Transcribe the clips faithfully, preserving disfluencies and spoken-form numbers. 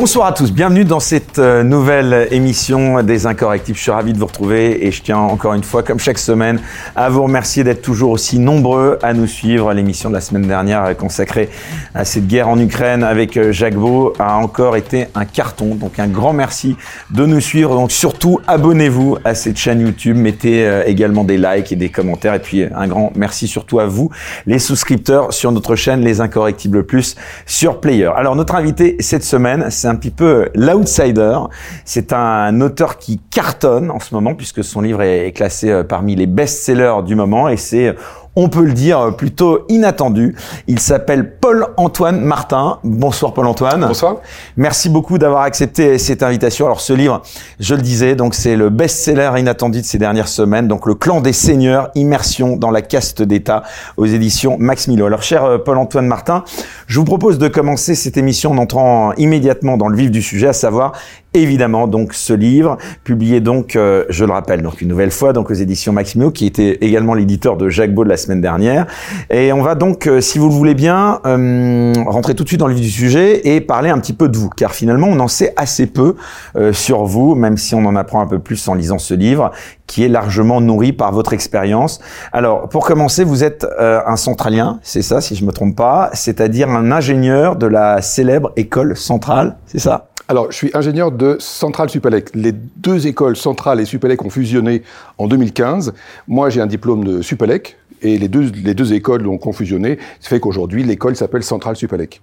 Bonsoir à tous, bienvenue dans cette nouvelle émission des Incorrectibles. Je suis ravi de vous retrouver et je tiens encore une fois, comme chaque semaine, à vous remercier d'être toujours aussi nombreux à nous suivre. L'émission de la semaine dernière consacrée à cette guerre en Ukraine avec Jacques Baud a encore été un carton. Donc un grand merci de nous suivre. Donc surtout, abonnez-vous à cette chaîne YouTube. Mettez également des likes et des commentaires. Et puis un grand merci surtout à vous, les souscripteurs sur notre chaîne Les Incorrectibles Plus sur Player. Alors notre invité cette semaine, c'est un petit peu l'outsider. C'est un auteur qui cartonne en ce moment puisque son livre est classé parmi les best-sellers du moment et c'est, on peut le dire, plutôt inattendu. Il s'appelle Paul-Antoine Martin. Bonsoir Paul-Antoine. Bonsoir. Merci beaucoup d'avoir accepté cette invitation. Alors ce livre, je le disais, donc c'est le best-seller inattendu de ces dernières semaines, donc Le Clan des Seigneurs, immersion dans la caste d'État aux éditions Max Milo. Alors cher Paul-Antoine Martin, je vous propose de commencer cette émission en entrant immédiatement dans le vif du sujet, à savoir évidemment donc ce livre publié donc euh, je le rappelle donc une nouvelle fois donc aux éditions Max Milo, qui était également l'éditeur de Jacques Baud de la semaine dernière. Et on va donc euh, si vous le voulez bien euh, rentrer tout de suite dans le vif du sujet et parler un petit peu de vous, car finalement on en sait assez peu euh, sur vous, même si on en apprend un peu plus en lisant ce livre qui est largement nourri par votre expérience. Alors pour commencer, vous êtes euh, un centralien, c'est ça si je me trompe pas, c'est-à-dire un ingénieur de la célèbre école centrale, c'est ça ? Alors, je suis ingénieur de Centrale Supélec. Les deux écoles, Centrale et Supélec, ont fusionné en deux mille quinze. Moi, j'ai un diplôme de Supélec et les deux, les deux écoles ont confusionné. Ça fait qu'aujourd'hui, l'école s'appelle Centrale Supélec.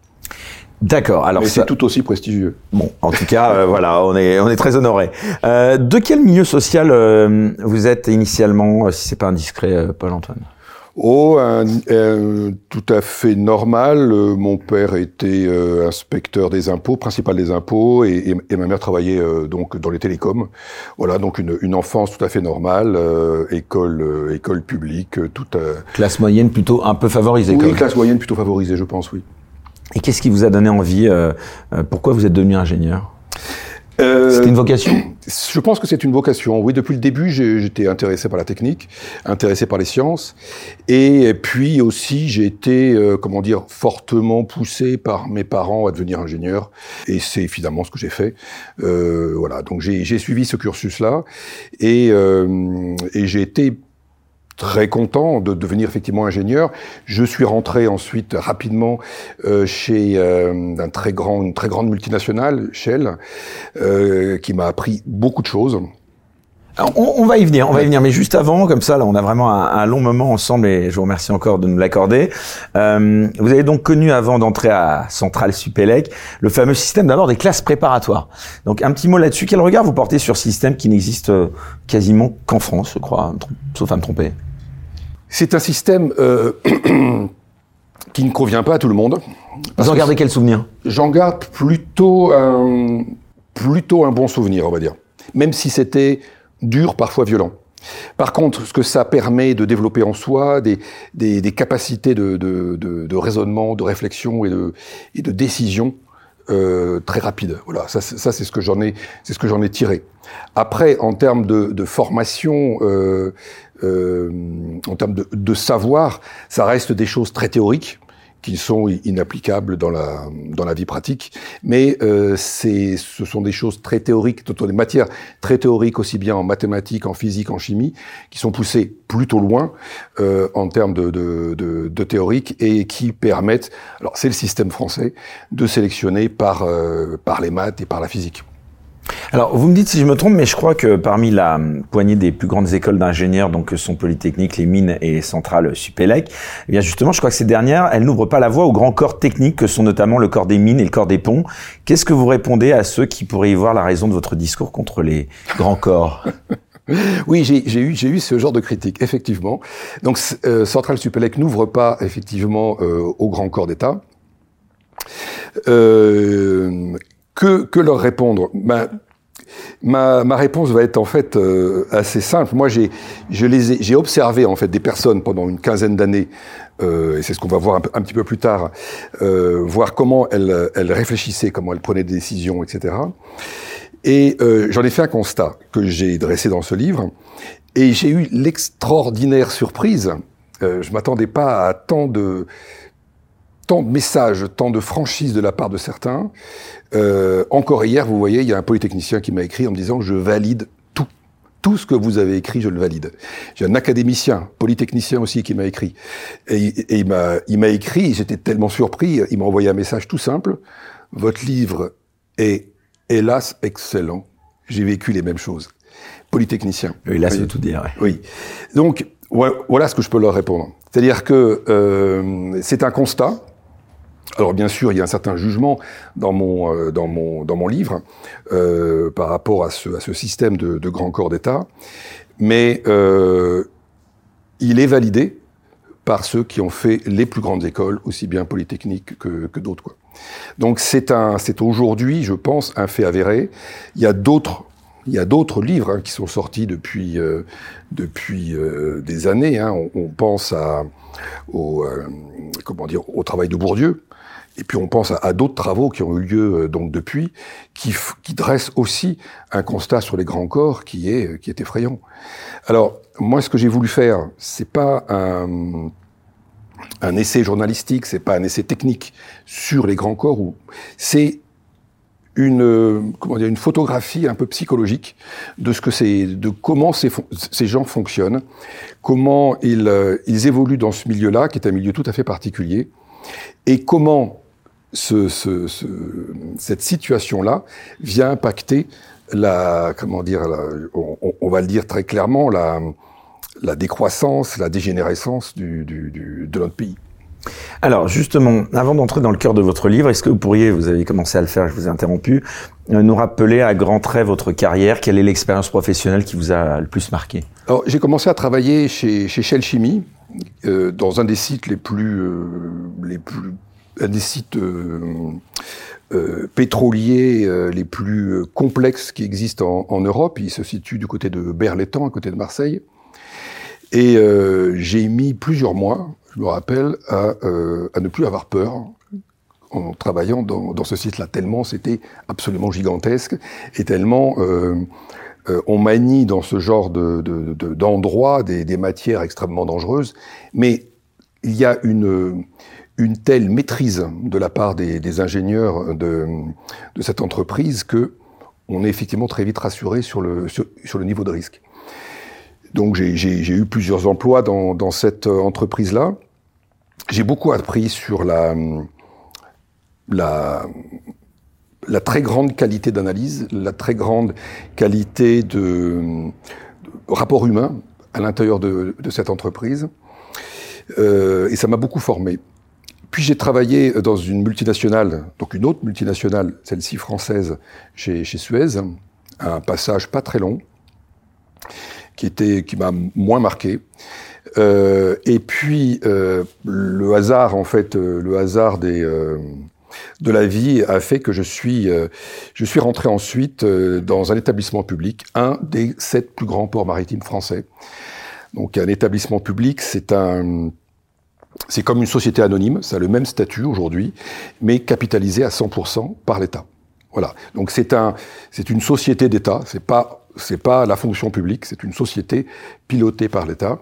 D'accord. Alors, mais ça... c'est tout aussi prestigieux. Bon, en tout cas, euh, voilà, on est on est très honorés. Euh, de quel milieu social euh, vous êtes initialement, euh, si c'est pas indiscret, euh, Paul-Antoine ? Oh, un, un, tout à fait normal. Mon père était euh, inspecteur des impôts, principal des impôts, et, et, et ma mère travaillait euh, donc dans les télécoms. Voilà, donc une, une enfance tout à fait normale, euh, école, euh, école publique, tout. Euh... Classe moyenne plutôt un peu favorisée. Oui, comme. Classe moyenne plutôt favorisée, je pense, oui. Et qu'est-ce qui vous a donné envie euh, euh, Pourquoi vous êtes devenu ingénieur ? Euh, C'était une vocation ? Je pense que c'est une vocation. Oui, depuis le début, j'ai, j'étais intéressé par la technique, intéressé par les sciences. Et puis aussi, j'ai été, euh, comment dire, fortement poussé par mes parents à devenir ingénieur. Et c'est finalement ce que j'ai fait. Euh, voilà, donc j'ai, j'ai suivi ce cursus-là. Et, euh, et j'ai été... très content de devenir effectivement ingénieur. Je suis rentré ensuite rapidement euh, chez euh, un très grand, une très grande multinationale, Shell, euh, qui m'a appris beaucoup de choses. Alors, on, on va y venir, on va y venir, mais juste avant, comme ça, là, on a vraiment un, un long moment ensemble et je vous remercie encore de nous l'accorder. Euh, vous avez donc connu, avant d'entrer à Centrale Supélec, le fameux système d'abord des classes préparatoires. Donc, un petit mot là-dessus. Quel regard vous portez sur ce système qui n'existe quasiment qu'en France, je crois, sauf à me tromper ? C'est un système euh, qui ne convient pas à tout le monde. Vous en gardez quel souvenir ? J'en garde plutôt un, plutôt un bon souvenir, on va dire. Même si c'était dur, parfois violent. Par contre, ce que ça permet de développer en soi, des, des, des capacités de, de, de, de raisonnement, de réflexion et de, et de décision euh, très rapides. Voilà, ça, ça c'est ce que j'en ai, c'est ce que j'en ai tiré. Après, en termes de, de formation, euh, Euh, en termes de, de savoir, ça reste des choses très théoriques qui sont inapplicables dans la, dans la vie pratique, mais euh, c'est, ce sont des choses très théoriques, des matières très théoriques aussi bien en mathématiques, en physique, en chimie, qui sont poussées plutôt loin euh, en termes de, de, de, de théorique et qui permettent, alors c'est le système français, de sélectionner par, euh, par les maths et par la physique. Alors, vous me dites si je me trompe, mais je crois que parmi la poignée des plus grandes écoles d'ingénieurs, donc que sont Polytechnique, les mines et Centrale Supélec, eh bien justement, je crois que ces dernières, elles n'ouvrent pas la voie aux grands corps techniques que sont notamment le corps des mines et le corps des ponts. Qu'est-ce que vous répondez à ceux qui pourraient y voir la raison de votre discours contre les grands corps ? Oui, j'ai, j'ai eu, j'ai eu ce genre de critique, effectivement. Donc, euh, Centrale Supélec n'ouvre pas effectivement euh, aux grands corps d'État. Euh, Que, que leur répondre ? Ben, ma, ma réponse va être en fait euh, assez simple. Moi, j'ai, je les ai, j'ai observé en fait des personnes pendant une quinzaine d'années, euh, et c'est ce qu'on va voir un, peu, un petit peu plus tard, euh, voir comment elles, elles réfléchissaient, comment elles prenaient des décisions, et cetera. Et euh, j'en ai fait un constat que j'ai dressé dans ce livre, et j'ai eu l'extraordinaire surprise. Euh, je m'attendais pas à tant de tant de messages, tant de franchises de la part de certains. Euh, encore hier, vous voyez, il y a un polytechnicien qui m'a écrit en me disant « je valide tout. Tout ce que vous avez écrit, je le valide ». J'ai un académicien, polytechnicien aussi, qui m'a écrit. Et, et il, m'a, il m'a écrit, j'étais tellement surpris, il m'a envoyé un message tout simple. « Votre livre est, hélas, excellent. J'ai vécu les mêmes choses. » Polytechnicien. Oui, là, c'est tout dire. Ouais. Oui. Donc, voilà ce que je peux leur répondre. C'est-à-dire que euh, c'est un constat. Alors, bien sûr, il y a un certain jugement dans mon, euh, dans mon, dans mon livre euh, par rapport à ce, à ce système de, de grand corps d'État, mais euh, il est validé par ceux qui ont fait les plus grandes écoles, aussi bien Polytechnique que, que d'autres, quoi. Donc, c'est, un, c'est aujourd'hui, je pense, un fait avéré. Il y a d'autres... Il y a d'autres livres hein, qui sont sortis depuis euh, depuis euh, des années. Hein. On, on pense à au euh, comment dire au travail de Bourdieu, et puis on pense à, à d'autres travaux qui ont eu lieu euh, donc depuis, qui qui dressent aussi un constat sur les grands corps qui est qui est effrayant. Alors moi, ce que j'ai voulu faire, c'est pas un un essai journalistique, c'est pas un essai technique sur les grands corps, ou c'est une comment dire une photographie un peu psychologique de ce que c'est, de comment ces ces gens fonctionnent, comment ils ils évoluent dans ce milieu-là qui est un milieu tout à fait particulier, et comment ce ce, ce cette situation-là vient impacter la comment dire la, on, on va le dire très clairement la la décroissance, la dégénérescence du du, du de notre pays. Alors justement, avant d'entrer dans le cœur de votre livre, est-ce que vous pourriez, vous avez commencé à le faire, je vous ai interrompu, nous rappeler à grands traits votre carrière, quelle est l'expérience professionnelle qui vous a le plus marqué ? Alors j'ai commencé à travailler chez, chez Shell Chimie, euh, dans un des sites les plus, euh, les plus, un des sites euh, euh, pétroliers euh, les plus complexes qui existent en, en Europe. Il se situe du côté de Berlétan, à côté de Marseille, et euh, j'ai mis plusieurs mois. Je me rappelle à, euh, à ne plus avoir peur en travaillant dans, dans ce site-là, tellement c'était absolument gigantesque et tellement euh, euh, on manie dans ce genre de, de, de, d'endroits des, des matières extrêmement dangereuses. Mais il y a une, une telle maîtrise de la part des, des ingénieurs de, de cette entreprise que on est effectivement très vite rassuré sur le, sur, sur le niveau de risque. Donc j'ai, j'ai, j'ai eu plusieurs emplois dans, dans cette entreprise-là. J'ai beaucoup appris sur la, la, la très grande qualité d'analyse, la très grande qualité de, de rapport humain à l'intérieur de, de cette entreprise. Euh, et ça m'a beaucoup formé. Puis j'ai travaillé dans une multinationale, donc une autre multinationale, celle-ci française, chez, chez Suez, un passage pas très long, qui était, qui m'a moins marqué. Euh, et puis euh, le hasard, en fait, euh, le hasard des euh, de la vie a fait que je suis, euh, je suis rentré ensuite euh, dans un établissement public, un des sept plus grands ports maritimes français. Donc un établissement public, c'est un, c'est comme une société anonyme, ça a le même statut aujourd'hui, mais capitalisé à cent pour cent par l'État. Voilà. Donc c'est un, c'est une société d'État, c'est pas C'est pas la fonction publique, c'est une société pilotée par l'État.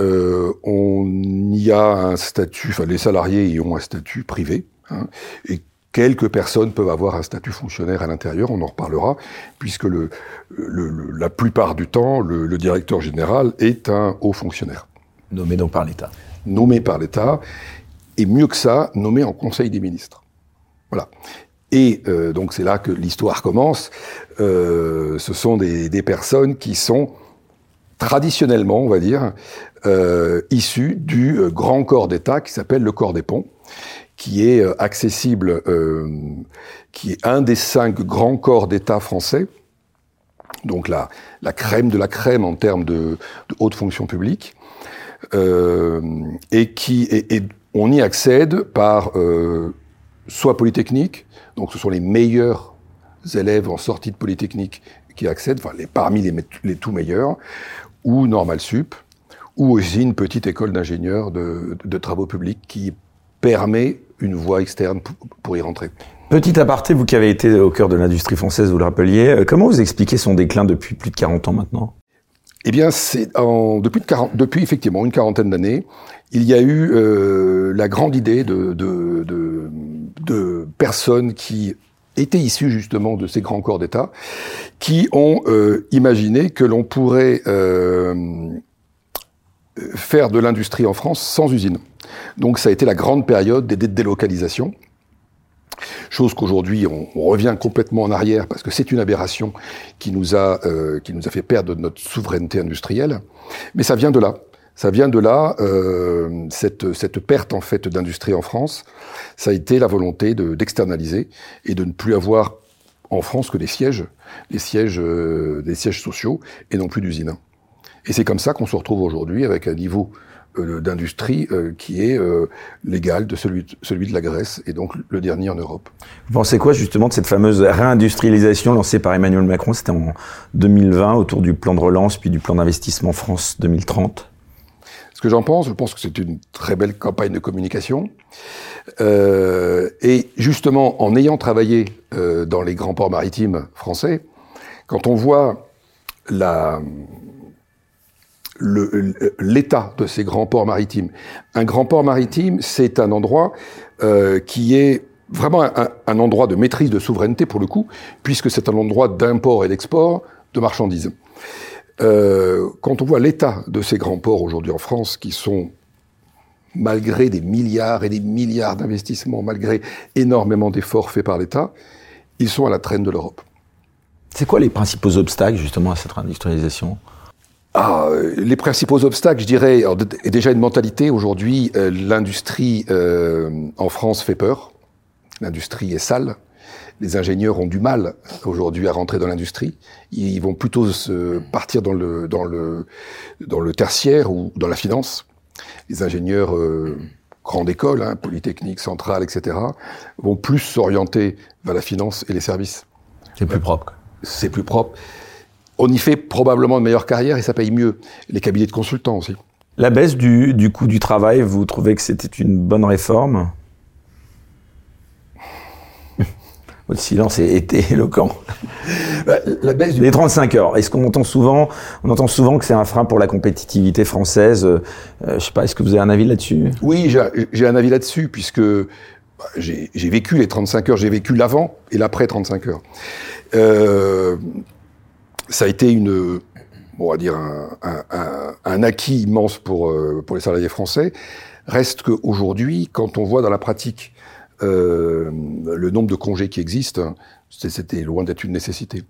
Euh, on y a un statut, enfin les salariés y ont un statut privé, hein, et quelques personnes peuvent avoir un statut fonctionnaire à l'intérieur, on en reparlera, puisque le, le, le, la plupart du temps, le, le directeur général est un haut fonctionnaire. Nommé donc par l'État. Nommé par l'État, et mieux que ça, nommé en Conseil des ministres. Voilà. Et euh, donc c'est là que l'histoire commence. Euh, ce sont des, des personnes qui sont traditionnellement, on va dire, euh, issues du grand corps d'État qui s'appelle le Corps des ponts, qui est accessible, euh, qui est un des cinq grands corps d'État français. Donc la, la crème de la crème en termes de, de haute fonction publique, euh, et qui et, et on y accède par euh, soit Polytechnique, donc ce sont les meilleurs élèves en sortie de Polytechnique qui accèdent, enfin les, parmi les, les tout meilleurs, ou Normal Sup, ou aussi une petite école d'ingénieurs de, de, de travaux publics qui permet une voie externe pour, pour y rentrer. Petit aparté, vous qui avez été au cœur de l'industrie française, vous le rappeliez, comment vous expliquez son déclin depuis plus de quarante ans maintenant ? Eh bien, c'est en, depuis, de quarante, depuis effectivement une quarantaine d'années, il y a eu euh, la grande idée de, de, de, de personnes qui étaient issues justement de ces grands corps d'État, qui ont euh, imaginé que l'on pourrait euh, faire de l'industrie en France sans usine. Donc ça a été la grande période des délocalisations. Chose qu'aujourd'hui, on, on revient complètement en arrière parce que c'est une aberration qui nous a euh, qui nous a fait perdre notre souveraineté industrielle. Mais ça vient de là. Ça vient de là, euh, cette, cette perte en fait d'industrie en France. Ça a été la volonté de, d'externaliser et de ne plus avoir en France que des sièges, des sièges, euh, des sièges sociaux et non plus d'usines. Et c'est comme ça qu'on se retrouve aujourd'hui avec un niveau d'industrie euh, qui est euh, l'égal de celui, de celui de la Grèce, et donc le dernier en Europe. Vous pensez quoi justement de cette fameuse réindustrialisation lancée par Emmanuel Macron? C'était en deux mille vingt, autour du plan de relance, puis du plan d'investissement France deux mille trente. Ce que j'en pense, je pense que c'est une très belle campagne de communication. Euh, et justement, en ayant travaillé euh, dans les grands ports maritimes français, quand on voit la... Le, l'état de ces grands ports maritimes. Un grand port maritime, c'est un endroit euh, qui est vraiment un, un endroit de maîtrise de souveraineté pour le coup, puisque c'est un endroit d'import et d'export de marchandises. Euh, quand on voit l'état de ces grands ports aujourd'hui en France, qui sont, malgré des milliards et des milliards d'investissements, malgré énormément d'efforts faits par l'État, ils sont à la traîne de l'Europe. C'est quoi les principaux obstacles justement à cette réindustrialisation ? Ah, les principaux obstacles, je dirais, est déjà une mentalité. Aujourd'hui, euh, l'industrie euh, en France fait peur. L'industrie est sale. Les ingénieurs ont du mal aujourd'hui à rentrer dans l'industrie. Ils vont plutôt se partir dans le dans le dans le tertiaire ou dans la finance. Les ingénieurs euh, grande école, hein, Polytechnique, Centrale, et cetera, vont plus s'orienter vers la finance et les services. C'est plus propre. C'est plus propre. On y fait probablement de meilleures carrières et ça paye mieux. Les cabinets de consultants aussi. La baisse du, du coût du travail, vous trouvez que c'était une bonne réforme? Votre silence est éloquent. Bah, la baisse du... Les trente-cinq heures. Est-ce qu'on entend souvent, on entend souvent que c'est un frein pour la compétitivité française? euh, Je sais pas, est-ce que vous avez un avis là-dessus? Oui, j'ai, j'ai un avis là-dessus, puisque bah, j'ai, j'ai vécu les trente-cinq heures, j'ai vécu l'avant et l'après trente-cinq heures. Euh... Ça a été une, on va dire un, un, un, un acquis immense pour euh, pour les salariés français. Reste qu'aujourd'hui, quand on voit dans la pratique euh, le nombre de congés qui existent, c'était loin d'être une nécessité.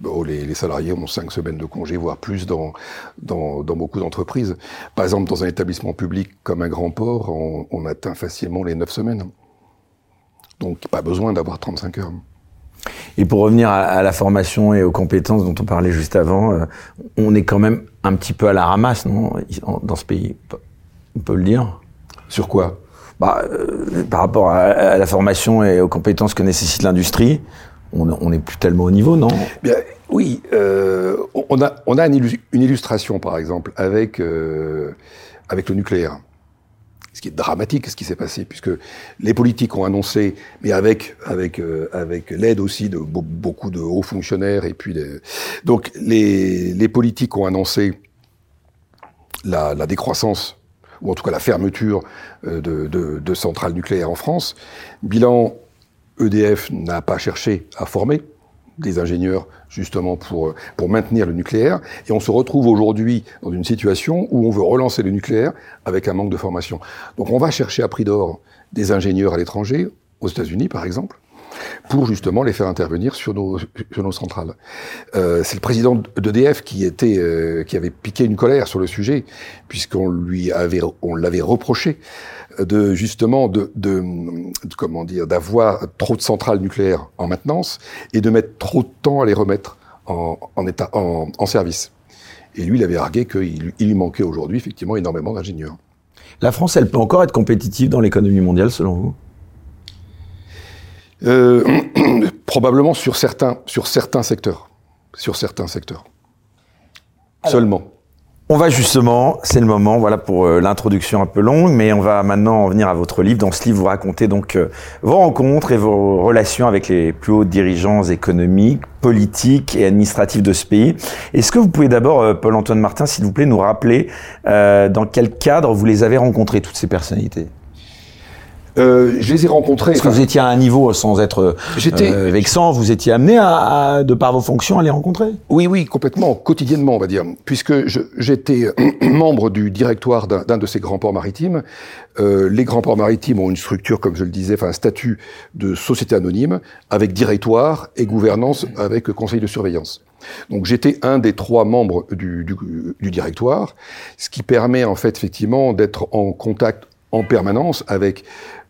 Bon, les, les salariés ont cinq semaines de congés, voire plus dans dans, dans beaucoup d'entreprises. Par exemple, dans un établissement public comme un grand port, on, on atteint facilement les neuf semaines. Donc, pas besoin d'avoir trente-cinq heures. Et pour revenir à, à la formation et aux compétences dont on parlait juste avant, euh, on est quand même un petit peu à la ramasse, non, dans ce pays, on peut le dire. Sur quoi? Bah, euh, par rapport à, à la formation et aux compétences que nécessite l'industrie, on n'est plus tellement au niveau, non? Bien, oui, euh, on a, on a une, illus- une illustration, par exemple, avec, euh, avec le nucléaire. Ce qui est dramatique, ce qui s'est passé, puisque les politiques ont annoncé, mais avec avec euh, avec l'aide aussi de be- beaucoup de hauts fonctionnaires et puis des... donc les les politiques ont annoncé la, la décroissance ou en tout cas la fermeture de, de de centrales nucléaires en France. Bilan, E D F n'a pas cherché à former des ingénieurs justement pour pour maintenir le nucléaire, et on se retrouve aujourd'hui dans une situation où on veut relancer le nucléaire avec un manque de formation. Donc on va chercher à prix d'or des ingénieurs à l'étranger, aux États-Unis par exemple, pour justement les faire intervenir sur nos sur nos centrales. Euh, c'est le président d'E D F qui était euh, qui avait piqué une colère sur le sujet, puisqu'on lui avait on l'avait reproché de justement de, de, de comment dire d'avoir trop de centrales nucléaires en maintenance et de mettre trop de temps à les remettre en, en état en, en service. Et lui, il avait argué qu'il il lui manquait aujourd'hui effectivement énormément d'ingénieurs. La France, elle peut encore être compétitive dans l'économie mondiale, selon vous? Euh, probablement sur certains, sur certains secteurs, sur certains secteurs. Alors, seulement. On va justement, c'est le moment, voilà pour l'introduction un peu longue, mais on va maintenant en venir à votre livre. Dans ce livre, vous racontez donc vos rencontres et vos relations avec les plus hauts dirigeants économiques, politiques et administratifs de ce pays. Est-ce que vous pouvez d'abord, Paul-Antoine Martin, s'il vous plaît, nous rappeler euh, dans quel cadre vous les avez rencontrés, toutes ces personnalités ? Euh, je les ai rencontrés. Est-ce que vous étiez à un niveau sans être j'étais, euh, vexant, vous étiez amené à, à, de par vos fonctions, à les rencontrer ? Oui, oui, complètement, quotidiennement, on va dire, puisque je, j'étais membre du directoire d'un, d'un de ces grands ports maritimes. Euh, les grands ports maritimes ont une structure, comme je le disais, enfin un statut de société anonyme avec directoire et gouvernance avec conseil de surveillance. Donc j'étais un des trois membres du, du, du directoire, ce qui permet en fait effectivement d'être en contact en permanence avec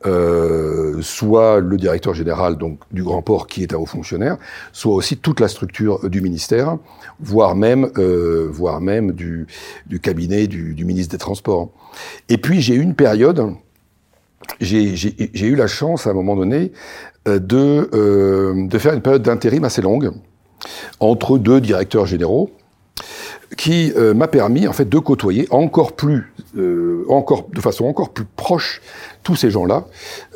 euh, soit le directeur général donc du Grand Port qui est un haut fonctionnaire, soit aussi toute la structure du ministère, voire même euh, voire même du, du cabinet du, du ministre des Transports. Et puis j'ai eu une période, j'ai, j'ai, j'ai eu la chance à un moment donné euh, de euh, de faire une période d'intérim assez longue entre deux directeurs généraux, qui euh, m'a permis en fait de côtoyer encore plus, euh, encore de façon encore plus proche tous ces gens-là,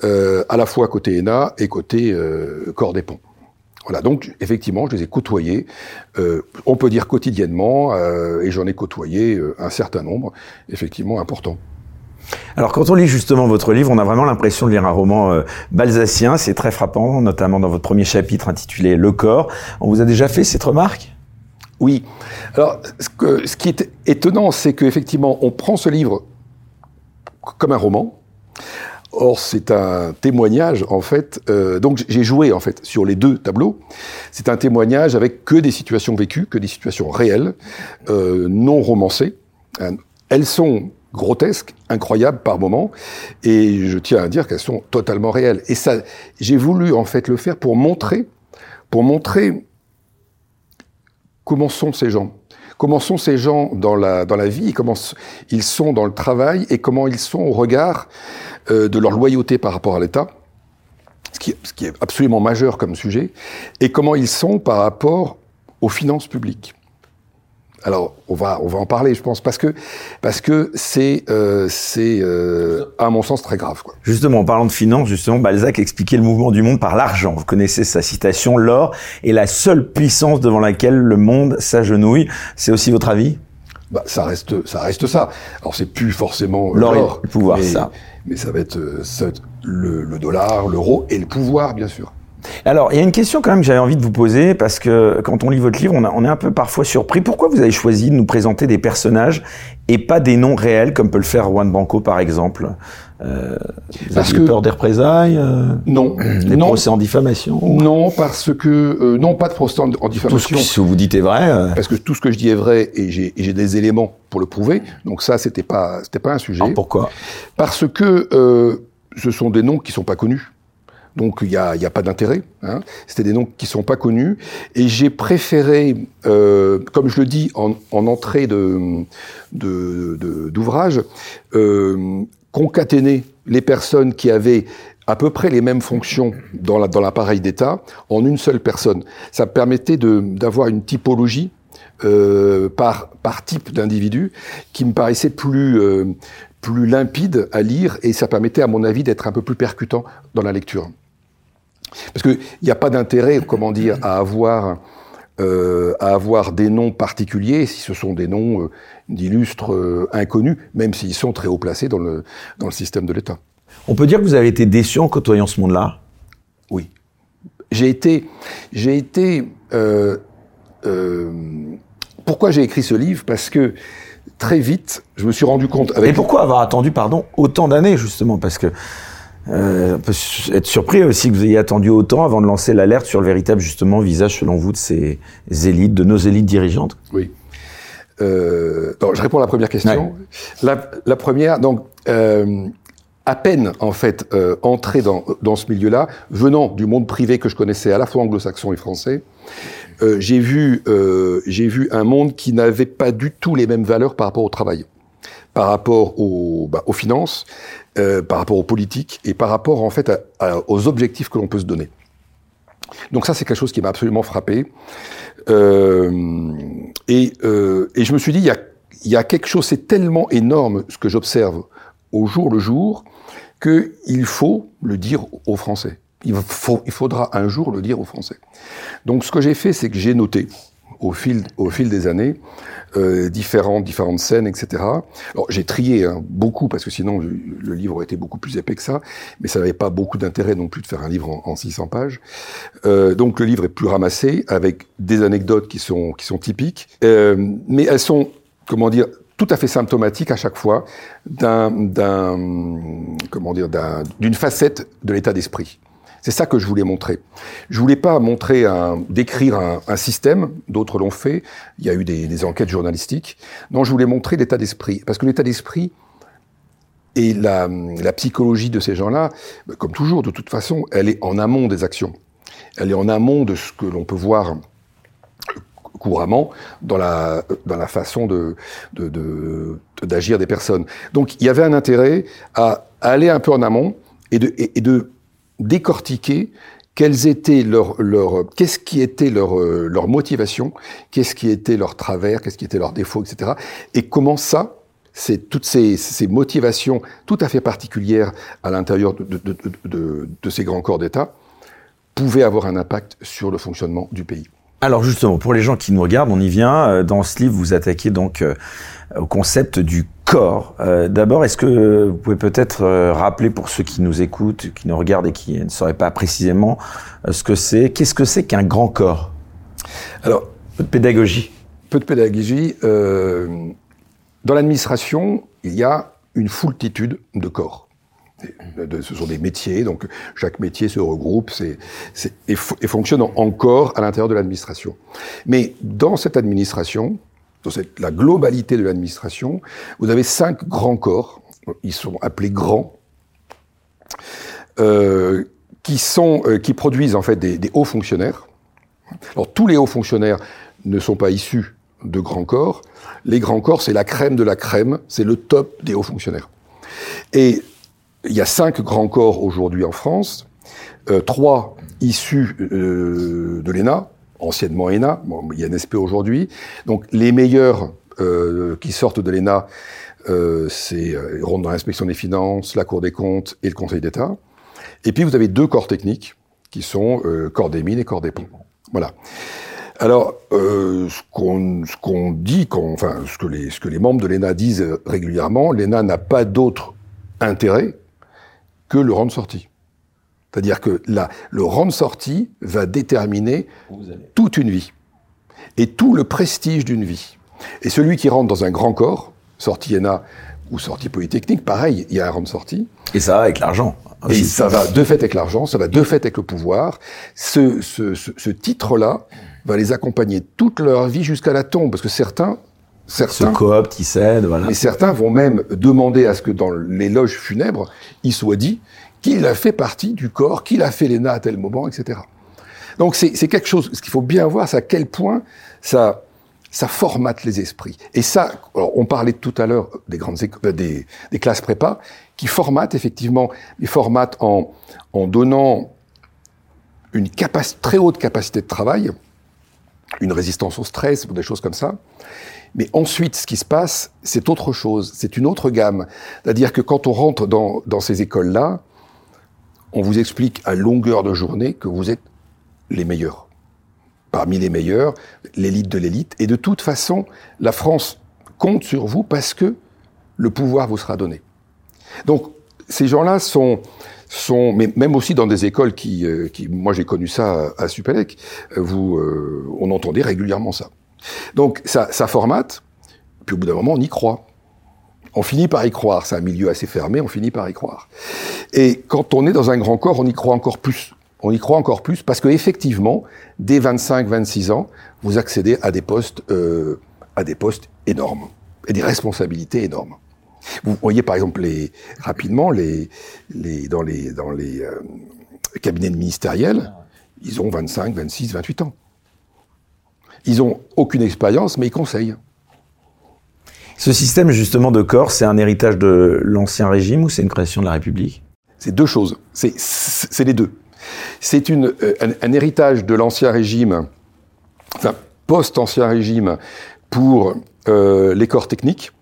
euh, à la fois côté E N A et côté euh, Corps des ponts. Voilà, donc effectivement, je les ai côtoyés, euh, on peut dire quotidiennement, euh, et j'en ai côtoyé euh, un certain nombre, effectivement important. Alors quand on lit justement votre livre, on a vraiment l'impression de lire un roman euh, balsacien, c'est très frappant, notamment dans votre premier chapitre intitulé « Le corps ». On vous a déjà fait cette remarque ? Oui. Alors, ce, que, ce qui est étonnant, c'est qu'effectivement, on prend ce livre comme un roman. Or, c'est un témoignage, en fait. Euh, donc, j'ai joué, en fait, sur les deux tableaux. C'est un témoignage avec que des situations vécues, que des situations réelles, euh, non romancées. Elles sont grotesques, incroyables par moments, et je tiens à dire qu'elles sont totalement réelles. Et ça, j'ai voulu, en fait, le faire pour montrer, pour montrer... Comment sont ces gens ? Comment sont ces gens dans la, dans la vie ? Comment ils sont dans le travail et comment ils sont au regard euh, de leur loyauté par rapport à l'État, ce qui, ce qui est absolument majeur comme sujet, et comment ils sont par rapport aux finances publiques. Alors, on va, on va en parler, je pense, parce que, parce que c'est, euh, c'est euh, à mon sens, très grave, quoi. Justement, en parlant de finances, justement, Balzac expliquait le mouvement du monde par l'argent. Vous connaissez sa citation, l'or est la seule puissance devant laquelle le monde s'agenouille. C'est aussi votre avis ? Bah, ça reste, ça reste ça. Alors, c'est plus forcément l'or, l'or et le pouvoir, mais, ça. Mais ça va être, ça va être le, le dollar, l'euro et le pouvoir, bien sûr. Alors, il y a une question quand même que j'avais envie de vous poser, parce que quand on lit votre livre, on, a, on est un peu parfois surpris. Pourquoi vous avez choisi de nous présenter des personnages et pas des noms réels, comme peut le faire Juan Branco, par exemple ? euh, Vous avez peur des représailles ? euh, Non. Des non, procès en diffamation ? Non, parce que... Euh, non, pas de procès en, en diffamation. Tout ce que si vous dites est vrai. Euh... Parce que tout ce que je dis est vrai, et j'ai, et j'ai des éléments pour le prouver. Donc ça, c'était pas, c'était pas un sujet. Alors, pourquoi ? Parce que euh, ce sont des noms qui sont pas connus. Donc il n'y a, y a pas d'intérêt, hein. C'était des noms qui ne sont pas connus. Et j'ai préféré, euh, comme je le dis en, en entrée de, de, de, d'ouvrage, euh, concaténer les personnes qui avaient à peu près les mêmes fonctions dans, la, dans l'appareil d'État en une seule personne. Ça permettait de, d'avoir une typologie euh, par, par type d'individu qui me paraissait plus... Euh, plus limpide à lire, et ça permettait, à mon avis, d'être un peu plus percutant dans la lecture. Parce qu'il n'y a pas d'intérêt, comment dire, à avoir, euh, à avoir des noms particuliers, si ce sont des noms euh, d'illustres euh, inconnus, même s'ils sont très haut placés dans le, dans le système de l'État. On peut dire que vous avez été déçu en côtoyant ce monde-là ? Oui. J'ai été... J'ai été euh, euh, pourquoi j'ai écrit ce livre ? Parce que très vite, je me suis rendu compte... Avec... Et pourquoi avoir attendu, pardon, autant d'années, justement ? Parce que euh, on peut être surpris aussi que vous ayez attendu autant avant de lancer l'alerte sur le véritable, justement, visage, selon vous, de ces élites, de nos élites dirigeantes. Oui. Euh, donc, je réponds à la première question. Ouais. La, la première, donc, euh, à peine, en fait, euh, entré dans, dans ce milieu-là, venant du monde privé que je connaissais, à la fois anglo-saxon et français, Euh, j'ai vu, euh, j'ai vu un monde qui n'avait pas du tout les mêmes valeurs par rapport au travail, par rapport au, bah, aux finances, euh, par rapport aux politiques et par rapport en fait à, à, aux objectifs que l'on peut se donner. Donc ça, c'est quelque chose qui m'a absolument frappé. Euh, et, euh, et je me suis dit, il y a, il y a quelque chose, c'est tellement énorme ce que j'observe au jour le jour, qu'il faut le dire aux Français. Il, faut, il faudra un jour le dire aux Français. Donc ce que j'ai fait, c'est que j'ai noté au fil, au fil des années euh, différentes, différentes scènes, et cetera. Alors j'ai trié hein, beaucoup, parce que sinon le, le livre aurait été beaucoup plus épais que ça, mais ça n'avait pas beaucoup d'intérêt non plus de faire un livre en, en six cents pages. Euh, donc le livre est plus ramassé, avec des anecdotes qui sont, qui sont typiques, euh, mais elles sont, comment dire, tout à fait symptomatique à chaque fois d'un, d'un, comment dire, d'un, d'une facette de l'état d'esprit. C'est ça que je voulais montrer. Je voulais pas montrer un, décrire un, un système, d'autres l'ont fait, il y a eu des, des enquêtes journalistiques. Non, je voulais montrer l'état d'esprit. Parce que l'état d'esprit et la, la psychologie de ces gens-là, comme toujours, de toute façon, elle est en amont des actions. Elle est en amont de ce que l'on peut voir couramment dans la dans la façon de, de de d'agir des personnes. Donc il y avait un intérêt à aller un peu en amont et de et, et de décortiquer quelles étaient leur leur qu'est-ce qui était leur leur motivation, qu'est-ce qui était leur travers, qu'est-ce qui était leur défaut, et cetera. Et comment ça, c'est toutes ces ces motivations tout à fait particulières à l'intérieur de de de de, de ces grands corps d'État pouvaient avoir un impact sur le fonctionnement du pays. Alors justement, pour les gens qui nous regardent, on y vient. Dans ce livre, vous attaquez donc euh, au concept du corps. Euh, d'abord, est-ce que vous pouvez peut-être euh, rappeler pour ceux qui nous écoutent, qui nous regardent et qui ne sauraient pas précisément euh, ce que c'est, qu'est-ce que c'est qu'un grand corps ? Alors, peu de pédagogie. Peu de pédagogie. Euh, dans l'administration, il y a une foultitude de corps. Ce sont des métiers, donc chaque métier se regroupe c'est, c'est, et, f- et fonctionne encore à l'intérieur de l'administration. Mais dans cette administration, dans cette, la globalité de l'administration, vous avez cinq grands corps, ils sont appelés grands, euh, qui, sont, euh, qui produisent en fait des, des hauts fonctionnaires. Alors tous les hauts fonctionnaires ne sont pas issus de grands corps. Les grands corps, c'est la crème de la crème, c'est le top des hauts fonctionnaires. Et il y a cinq grands corps aujourd'hui en France, euh, trois issus euh, de l'E N A, anciennement E N A, bon, il y a N S P aujourd'hui. Donc les meilleurs euh, qui sortent de l'E N A, euh, c'est euh, ils rentrent dans l'inspection des finances, la Cour des comptes et le Conseil d'État. Et puis vous avez deux corps techniques qui sont euh, Corps des mines et Corps des ponts. Voilà. Alors euh, ce qu'on ce qu'on dit, qu'on, enfin ce que les ce que les membres de l'E N A disent régulièrement, l'E N A n'a pas d'autre intérêt que le rang de sortie. C'est-à-dire que là, le rang de sortie va déterminer toute une vie et tout le prestige d'une vie. Et celui qui rentre dans un grand corps, sortie E N A ou sortie Polytechnique, pareil, il y a un rang de sortie. Et ça va avec l'argent. Et aussi. Ça va de fait avec l'argent, ça va de fait avec le pouvoir. Ce, ce, ce, ce titre-là va les accompagner toute leur vie jusqu'à la tombe, parce que certains... Certains se cooptent, ils cèdent, voilà. Mais certains vont même demander à ce que dans l'éloge funèbre, il soit dit qu'il a fait partie du corps, qu'il a fait l'E N A à tel moment, et cetera. Donc c'est, c'est quelque chose, ce qu'il faut bien voir, c'est à quel point ça, ça formate les esprits. Et ça, alors on parlait tout à l'heure des grandes écoles, des, des classes prépa, qui formatent effectivement, ils formatent en, en donnant une capac- très haute capacité de travail, une résistance au stress, des choses comme ça. Mais ensuite, ce qui se passe, c'est autre chose, c'est une autre gamme. C'est-à-dire que quand on rentre dans, dans ces écoles-là, on vous explique à longueur de journée que vous êtes les meilleurs. Parmi les meilleurs, l'élite de l'élite. Et de toute façon, la France compte sur vous parce que le pouvoir vous sera donné. Donc, ces gens-là sont... sont, mais même aussi dans des écoles qui, qui moi j'ai connu ça à Supélec, vous, euh, on entendait régulièrement ça. Donc ça, ça formate, puis au bout d'un moment on y croit. On finit par y croire, c'est un milieu assez fermé, on finit par y croire. Et quand on est dans un grand corps, on y croit encore plus. On y croit encore plus parce que effectivement, dès vingt-cinq vingt-six ans, vous accédez à des postes, euh, à des postes énormes et des responsabilités énormes. Vous voyez par exemple les, rapidement les, les, dans les, dans les euh, cabinets ministériels, ils ont vingt-cinq, vingt-six, vingt-huit ans. Ils n'ont aucune expérience, mais ils conseillent. Ce système justement de corps, c'est un héritage de l'Ancien Régime ou c'est une création de la République ? C'est deux choses, c'est, c'est les deux. C'est une, un, un héritage de l'Ancien Régime, enfin post-Ancien Régime, pour euh, les corps techniques,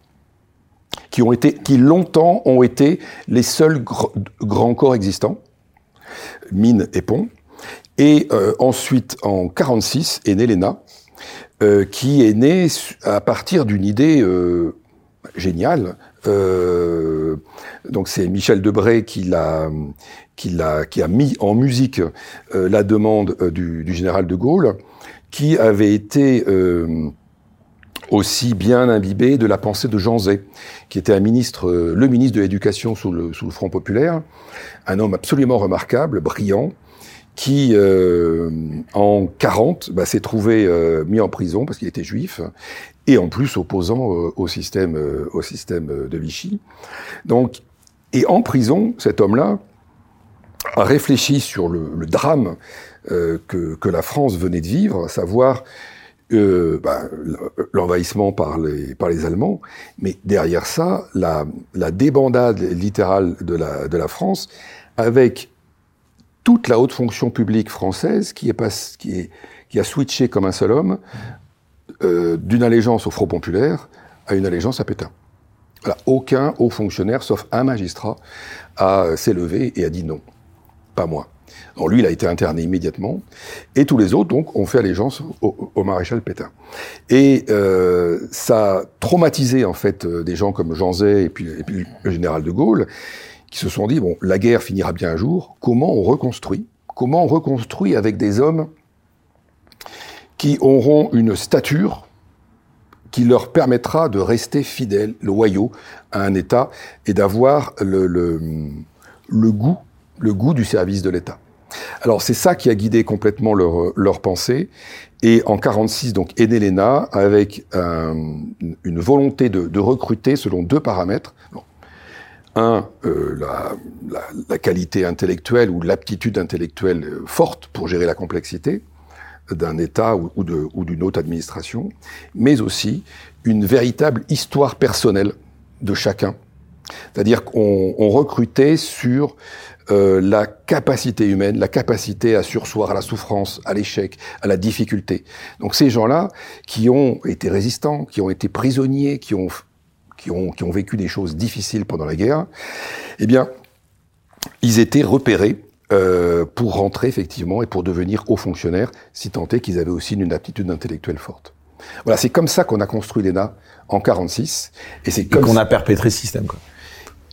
qui, ont été, qui longtemps ont été les seuls gr- grands corps existants, mines et ponts. Et euh, ensuite, en mille neuf cent quarante-six, est née l'E N A, euh, qui est née à partir d'une idée euh, géniale. Euh, donc c'est Michel Debré qui l'a, qui l'a, qui a mis en musique euh, la demande euh, du, du général de Gaulle, qui avait été euh, aussi bien imbibé de la pensée de Jean Zay, qui était un ministre, euh, le ministre de l'Éducation sous le, sous le Front populaire, un homme absolument remarquable, brillant, qui euh, en quarante bah, s'est trouvé euh, mis en prison parce qu'il était juif et en plus opposant euh, au système euh, au système de Vichy. Donc, et en prison, cet homme-là a réfléchi sur le, le drame euh, que que la France venait de vivre, à savoir euh, bah, l'envahissement par les par les Allemands, mais derrière ça, la la débandade littérale de la de la France avec toute la haute fonction publique française qui, est pas, qui, est, qui a switché comme un seul homme euh, d'une allégeance au Front populaire à une allégeance à Pétain. Voilà, aucun haut fonctionnaire, sauf un magistrat, a s'est levé et a dit non, pas moi. Alors lui, il a été interné immédiatement, et tous les autres donc ont fait allégeance au, au maréchal Pétain. Et euh, ça a traumatisé en fait des gens comme Jean Zay et puis, et puis le général de Gaulle, qui se sont dit, bon, la guerre finira bien un jour, comment on reconstruit ? Comment on reconstruit avec des hommes qui auront une stature qui leur permettra de rester fidèles, loyaux à un État et d'avoir le, le, le, goût, le goût du service de l'État. Alors c'est ça qui a guidé complètement leur, leur pensée. Et en quarante-six, donc, est née l'E N A avec un, une volonté de, de recruter selon deux paramètres. Non. Un, euh, la, la, la qualité intellectuelle ou l'aptitude intellectuelle forte pour gérer la complexité d'un État ou, ou, de, ou d'une autre administration, mais aussi une véritable histoire personnelle de chacun. C'est-à-dire qu'on on recrutait sur euh, la capacité humaine, la capacité à sursoir à la souffrance, à l'échec, à la difficulté. Donc ces gens-là qui ont été résistants, qui ont été prisonniers, qui ont... Qui ont, qui ont vécu des choses difficiles pendant la guerre, eh bien, ils étaient repérés euh, pour rentrer, effectivement, et pour devenir hauts fonctionnaires, si tant est qu'ils avaient aussi une aptitude intellectuelle forte. Voilà, c'est comme ça qu'on a construit l'E N A en quarante-six. Et, c'est et comme qu'on ça... a perpétré ce système, quoi.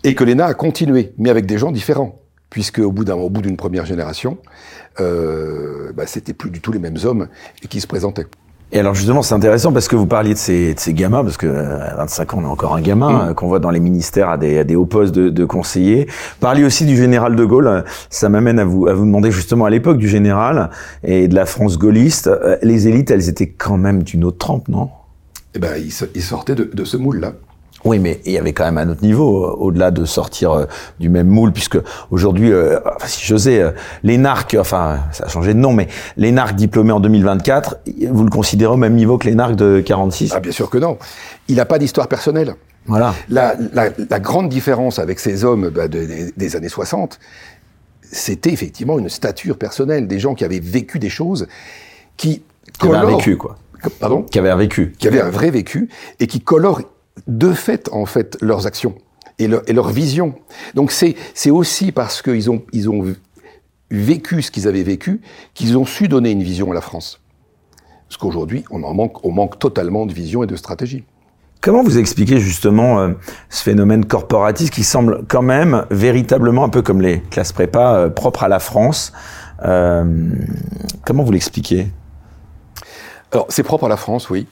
Et que l'E N A a continué, mais avec des gens différents. Puisque au bout d'un, au bout d'une première génération, euh, bah, c'était plus du tout les mêmes hommes qui se présentaient. Et alors justement, c'est intéressant parce que vous parliez de ces, de ces gamins, parce que à vingt-cinq ans, on a encore un gamin mmh. qu'on voit dans les ministères à des, à des hauts postes de, de conseillers. Parliez aussi du général de Gaulle. Ça m'amène à vous, à vous demander justement à l'époque du général et de la France gaulliste, les élites, elles étaient quand même d'une autre trempe, non ? Eh ben, ils, ils sortaient de, de ce moule-là. Oui, mais il y avait quand même un autre niveau, au-delà de sortir euh, du même moule, puisque aujourd'hui, euh, enfin, si j'osais, euh, les narcs, enfin, ça a changé de nom, mais les narcs diplômés en deux mille vingt-quatre, vous le considérez au même niveau que les narcs de quarante-six ? Ah, bien sûr que non. Il n'a pas d'histoire personnelle. Voilà. La, la, la grande différence avec ces hommes bah, de, de, des années soixante, c'était effectivement une stature personnelle, des gens qui avaient vécu des choses qui colorent... Qui avaient un vécu, quoi. Pardon ? Qui avaient un vécu. Qui avaient un vrai vécu et qui colorent de fait, en fait, leurs actions et, leur, et leur vision. Donc c'est, c'est aussi parce qu'ils ont, ils ont vécu ce qu'ils avaient vécu qu'ils ont su donner une vision à la France. Parce qu'aujourd'hui, on en manque, on manque totalement de vision et de stratégie. Comment vous expliquez justement euh, ce phénomène corporatiste qui semble quand même véritablement un peu comme les classes prépa euh, propres à la France euh, Comment vous l'expliquez ? Alors, c'est propre à la France, oui.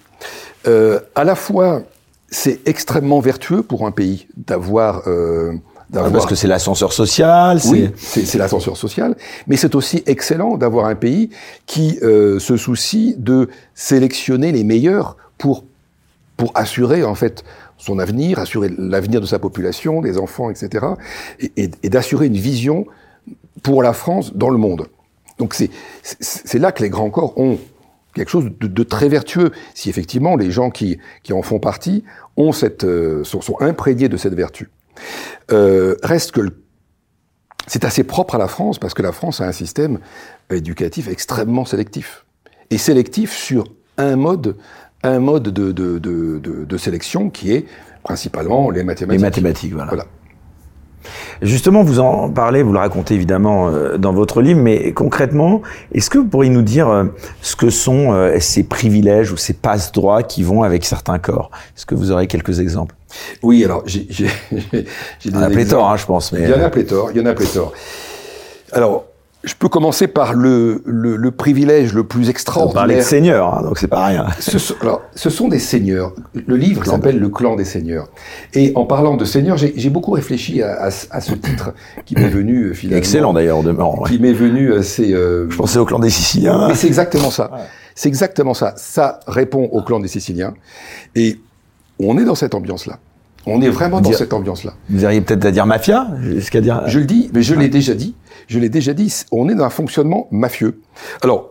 Euh, à la fois... C'est extrêmement vertueux pour un pays d'avoir... Euh, d'avoir... Ah, parce que c'est l'ascenseur social. C'est... Oui, c'est, c'est l'ascenseur social. Mais c'est aussi excellent d'avoir un pays qui euh, se soucie de sélectionner les meilleurs pour, pour assurer en fait son avenir, assurer l'avenir de sa population, des enfants, et cetera. Et, et, et d'assurer une vision pour la France dans le monde. Donc c'est, c'est là que les grands corps ont... quelque chose de, de très vertueux. Si effectivement les gens qui, qui en font partie ont cette, euh, sont, sont imprégnés de cette vertu. Euh, reste que le, c'est assez propre à la France parce que la France a un système éducatif extrêmement sélectif. Et sélectif sur un mode un mode de, de, de, de, de sélection qui est principalement les mathématiques. Les mathématiques, voilà. voilà. Justement, vous en parlez, vous le racontez évidemment dans votre livre, mais concrètement, est-ce que vous pourriez nous dire ce que sont ces privilèges ou ces passe-droits qui vont avec certains corps ? Est-ce que vous aurez quelques exemples ? Oui, alors j'ai, j'ai, j'ai, j'ai des exemples. Il y en a pléthore, hein, je pense. Mais... Il y en a pléthore, il y en a pléthore. Alors, je peux commencer par le, le, le privilège le plus extraordinaire. On parlait de seigneurs, hein, donc c'est pas rien. Ce sont, alors, ce sont des seigneurs. Le livre s'appelle Le Clan des Seigneurs. Et en parlant de seigneurs, j'ai, j'ai beaucoup réfléchi à, à, à ce titre qui m'est venu finalement. Excellent d'ailleurs, en demeurant. Qui ouais. m'est venu assez. Euh, je pensais au Clan des Siciliens. Mais c'est exactement ça. Ouais. C'est exactement ça. Ça répond au Clan des Siciliens. Et on est dans cette ambiance-là. On est vraiment dans cette ambiance-là. Vous auriez peut-être à dire mafia, jusqu'à dire... Je le dis, mais je l'ai déjà dit. Je l'ai déjà dit. On est dans un fonctionnement mafieux. Alors,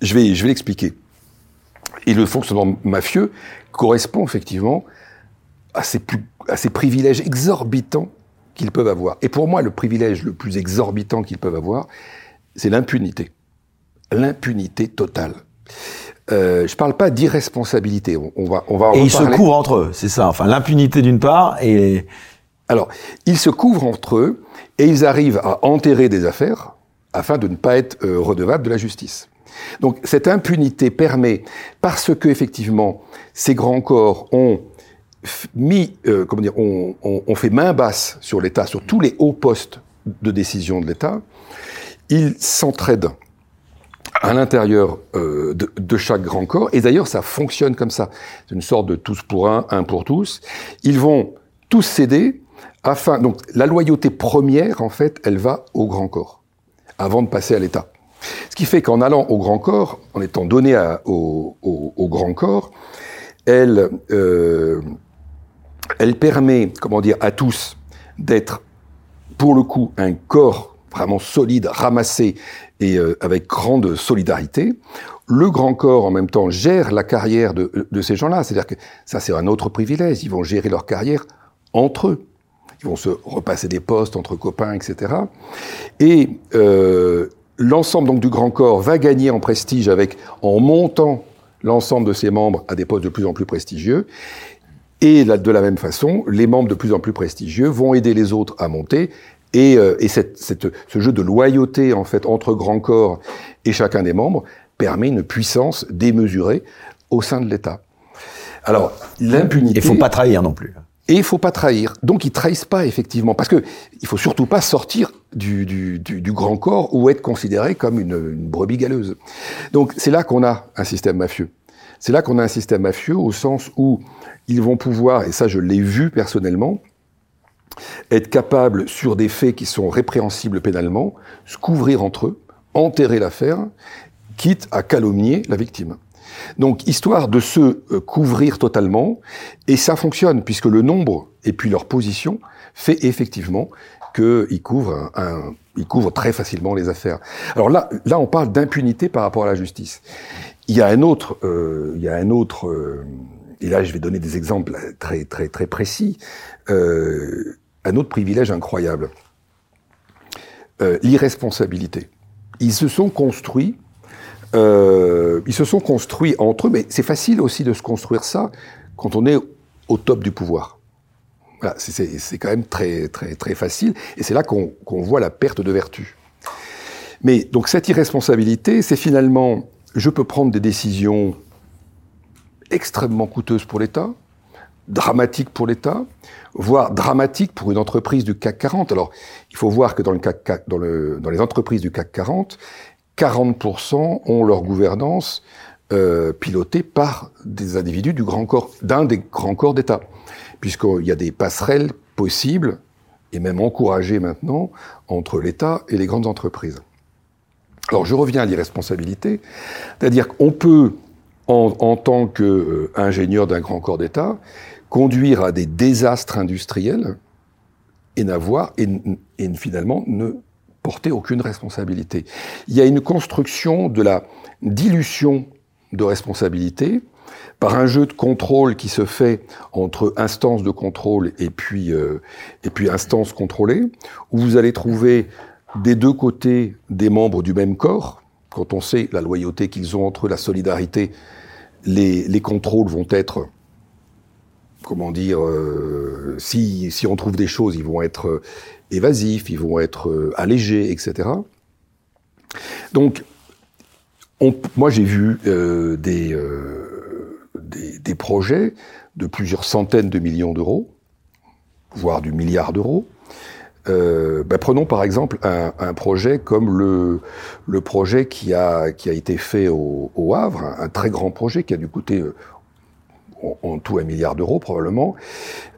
je vais, je vais l'expliquer. Et le fonctionnement mafieux correspond effectivement à ces, plus, à ces privilèges exorbitants qu'ils peuvent avoir. Et pour moi, le privilège le plus exorbitant qu'ils peuvent avoir, c'est l'impunité. L'impunité totale. Euh, je parle pas d'irresponsabilité. On, on va, on va. En et ils se couvrent entre eux, c'est ça. Enfin, l'impunité d'une part et. Alors, ils se couvrent entre eux et ils arrivent à enterrer des affaires afin de ne pas être euh, redevables de la justice. Donc, cette impunité permet, parce que effectivement, ces grands corps ont mis, euh, comment dire, ont on, on fait main basse sur l'État, sur tous les hauts postes de décision de l'État. Ils s'entraident à l'intérieur euh, de, de chaque grand corps, et d'ailleurs ça fonctionne comme ça, c'est une sorte de tous pour un, un pour tous. Ils vont tous céder afin, donc la loyauté première en fait, elle va au grand corps, avant de passer à l'État. Ce qui fait qu'en allant au grand corps, en étant donnée à, au, au, au grand corps, elle, euh, elle permet, comment dire, à tous d'être pour le coup un corps vraiment solide, ramassé et euh, avec grande solidarité. Le grand corps, en même temps, gère la carrière de, de ces gens-là. C'est-à-dire que ça, c'est un autre privilège. Ils vont gérer leur carrière entre eux. Ils vont se repasser des postes entre copains, et cetera. Et euh, l'ensemble donc du grand corps va gagner en prestige avec, en montant l'ensemble de ses membres à des postes de plus en plus prestigieux. Et là, de la même façon, les membres de plus en plus prestigieux vont aider les autres à monter. Et, euh, et cette, cette, ce jeu de loyauté en fait entre grand corps et chacun des membres permet une puissance démesurée au sein de l'État. Alors l'impunité. Et faut pas trahir non plus. Et il faut pas trahir. Donc ils trahissent pas effectivement, parce que il faut surtout pas sortir du, du, du, du grand corps ou être considéré comme une, une brebis galeuse. Donc c'est là qu'on a un système mafieux. C'est là qu'on a un système mafieux au sens où ils vont pouvoir, et ça je l'ai vu personnellement, être capable sur des faits qui sont répréhensibles pénalement, se couvrir entre eux, enterrer l'affaire, quitte à calomnier la victime. Donc, histoire de se couvrir totalement, et ça fonctionne, puisque le nombre et puis leur position fait effectivement qu'ils couvrent, un, un, ils couvrent très facilement les affaires. Alors là, là, on parle d'impunité par rapport à la justice. Il y a un autre... Euh, il y a un autre euh, et là, je vais donner des exemples très, très, très précis. Euh, un autre privilège incroyable. Euh, l'irresponsabilité. Ils se sont construits, euh, ils se sont construits entre eux, mais c'est facile aussi de se construire ça quand on est au top du pouvoir. Voilà, c'est, c'est, c'est quand même très, très, très facile, et c'est là qu'on, qu'on voit la perte de vertu. Mais, donc, cette irresponsabilité, c'est finalement, je peux prendre des décisions extrêmement coûteuse pour l'État, dramatique pour l'État, voire dramatique pour une entreprise du C A C quarante. Alors, il faut voir que dans le C A C, dans le, dans les entreprises du C A C quarante, quarante pour cent ont leur gouvernance euh, pilotée par des individus du grand corps, d'un des grands corps d'État, puisqu'il y a des passerelles possibles et même encouragées maintenant entre l'État et les grandes entreprises. Alors, je reviens à l'irresponsabilité, c'est-à-dire qu'on peut En, en tant qu'ingénieur euh, d'un grand corps d'État, conduire à des désastres industriels et n'avoir, et, et finalement ne porter aucune responsabilité. Il y a une construction de la dilution de responsabilité par un jeu de contrôle qui se fait entre instances de contrôle et puis, euh, et puis instances contrôlées, où vous allez trouver des deux côtés des membres du même corps, quand on sait la loyauté qu'ils ont entre eux, la solidarité, les, les contrôles vont être, comment dire, euh, si, si on trouve des choses, ils vont être évasifs, ils vont être allégés, et cetera. Donc, on, moi j'ai vu euh, des, euh, des, des projets de plusieurs centaines de millions d'euros, voire du milliard d'euros. Euh, ben prenons par exemple un, un projet comme le, le projet qui a, qui a été fait au, au Havre, un, un très grand projet qui a dû coûter euh, en, en tout un milliard d'euros probablement,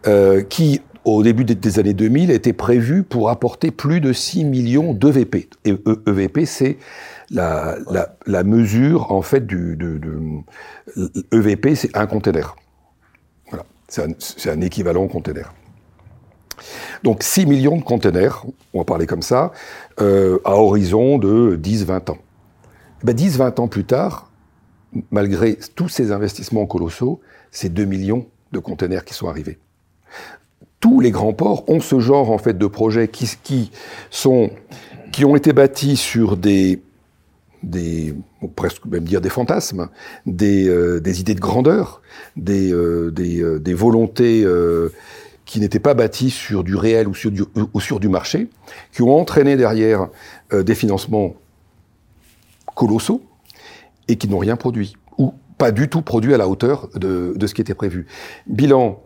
euh, qui au début des, des années deux mille était prévu pour apporter plus de six millions d'E V P. Et E V P, c'est la, la, la mesure en fait du, de, de, E V P, c'est un container. Voilà, c'est un, c'est un équivalent au container. Donc six millions de containers, on va parler comme ça, euh, à horizon de dix à vingt ans. Ben dix à vingt ans plus tard, malgré tous ces investissements colossaux, c'est deux millions de containers qui sont arrivés. Tous les grands ports ont ce genre en fait de projets qui, qui sont, qui ont été bâtis sur des, des, on peut presque même dire des fantasmes, des, euh, des idées de grandeur, des, euh, des, euh, des volontés. Euh, qui n'étaient pas bâtis sur du réel ou sur du, ou sur du marché, qui ont entraîné derrière euh, des financements colossaux et qui n'ont rien produit, ou pas du tout produit à la hauteur de, de ce qui était prévu. Bilan,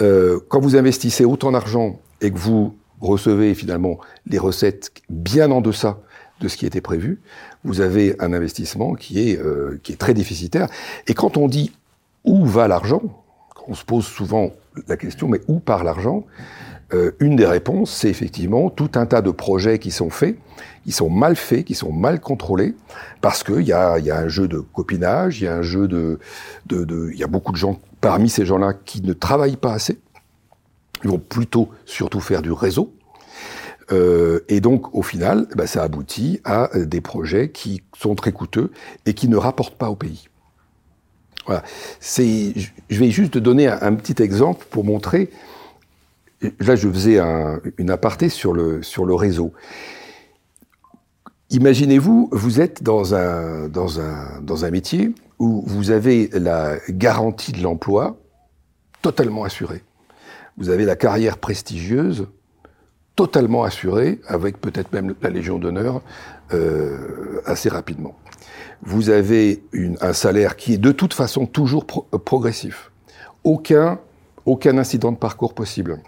euh, quand vous investissez autant d'argent et que vous recevez finalement les recettes bien en deçà de ce qui était prévu, vous avez un investissement qui est, euh, qui est très déficitaire. Et quand on dit « où va l'argent ?», on se pose souvent la question, mais où part l'argent ? euh, Une des réponses, c'est effectivement tout un tas de projets qui sont faits, qui sont mal faits, qui sont mal contrôlés, parce qu'il y a, y a un jeu de copinage, il y a un jeu de... de, de, y a beaucoup de gens, parmi ces gens-là, qui ne travaillent pas assez. Ils vont plutôt, surtout, faire du réseau. Euh, et donc, au final, ben, ça aboutit à des projets qui sont très coûteux et qui ne rapportent pas au pays. Voilà. C'est, je vais juste te donner un, un petit exemple pour montrer. Là, je faisais un, une aparté sur le, sur le réseau. Imaginez-vous, vous êtes dans un, dans un, dans un métier où vous avez la garantie de l'emploi totalement assurée. Vous avez la carrière prestigieuse totalement assurée, avec peut-être même la Légion d'honneur euh, assez rapidement. Vous avez une, un salaire qui est de toute façon toujours pro, progressif. Aucun, aucun incident de parcours possible.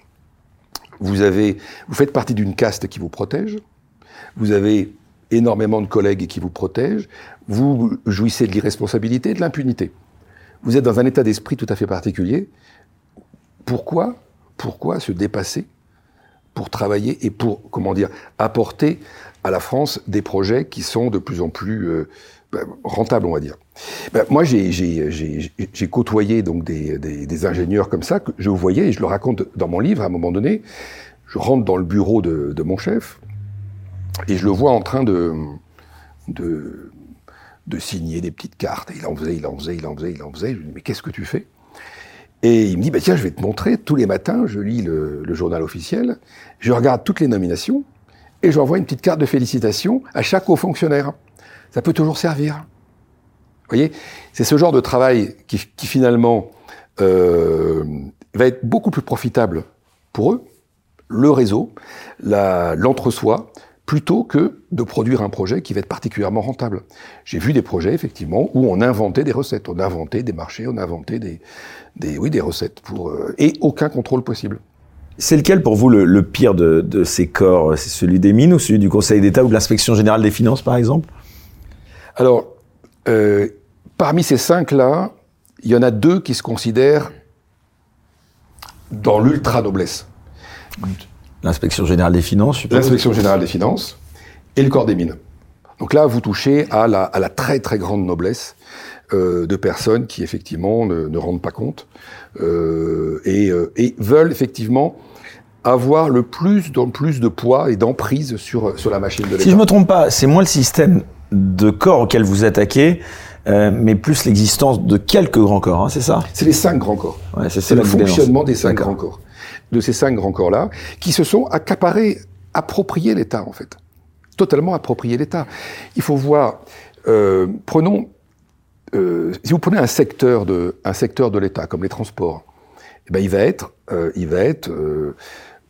Vous avez, vous faites partie d'une caste qui vous protège. Vous avez énormément de collègues qui vous protègent. Vous jouissez de l'irresponsabilité et de l'impunité. Vous êtes dans un état d'esprit tout à fait particulier. Pourquoi, pourquoi se dépasser pour travailler et pour, comment dire, apporter à la France des projets qui sont de plus en plus euh, ben, rentables, on va dire. Ben, moi, j'ai, j'ai, j'ai, j'ai côtoyé donc des, des, des ingénieurs comme ça, que je voyais, et je le raconte dans mon livre, à un moment donné, je rentre dans le bureau de, de mon chef, et je le vois en train de, de, de signer des petites cartes, et il en faisait, il en faisait, il en faisait, il en faisait, je lui dis « mais qu'est-ce que tu fais ?» Et il me dit bah, « tiens, je vais te montrer, tous les matins, je lis le, le journal officiel, je regarde toutes les nominations, et j'envoie une petite carte de félicitations à chaque haut fonctionnaire. Ça peut toujours servir. » Vous voyez, c'est ce genre de travail qui, qui finalement euh, va être beaucoup plus profitable pour eux, le réseau, la, l'entre-soi, plutôt que de produire un projet qui va être particulièrement rentable. J'ai vu des projets, effectivement, où on inventait des recettes, on inventait des marchés, on inventait des, des, oui, des recettes, pour, euh, et aucun contrôle possible. C'est lequel, pour vous, le, le pire de, de ces corps ? C'est celui des mines ou celui du Conseil d'État ou de l'Inspection Générale des Finances, par exemple ? Alors, euh, parmi ces cinq-là, il y en a deux qui se considèrent dans l'ultra-noblesse. L'Inspection Générale des Finances, je suppose. L'Inspection Générale des Finances et le Corps des Mines. Donc là, vous touchez à la, à la très, très grande noblesse euh, de personnes qui, effectivement, ne, ne rendent pas compte euh, et, euh, et veulent, effectivement, avoir le plus, dans le plus de poids et d'emprise sur, sur la machine de l'État. Si je ne me trompe pas, c'est moins le système de corps auquel vous attaquez, euh, mais plus l'existence de quelques grands corps, hein, c'est ça ? C'est les cinq grands corps. Ouais, c'est, c'est, c'est le fonctionnement des cinq grands corps. De ces cinq grands corps-là, qui se sont accaparés, appropriés l'État, en fait. Totalement approprié l'État. Il faut voir, euh, prenons euh, si vous prenez un secteur de, un secteur de l'État, comme les transports, eh ben il va être, euh, il va être euh,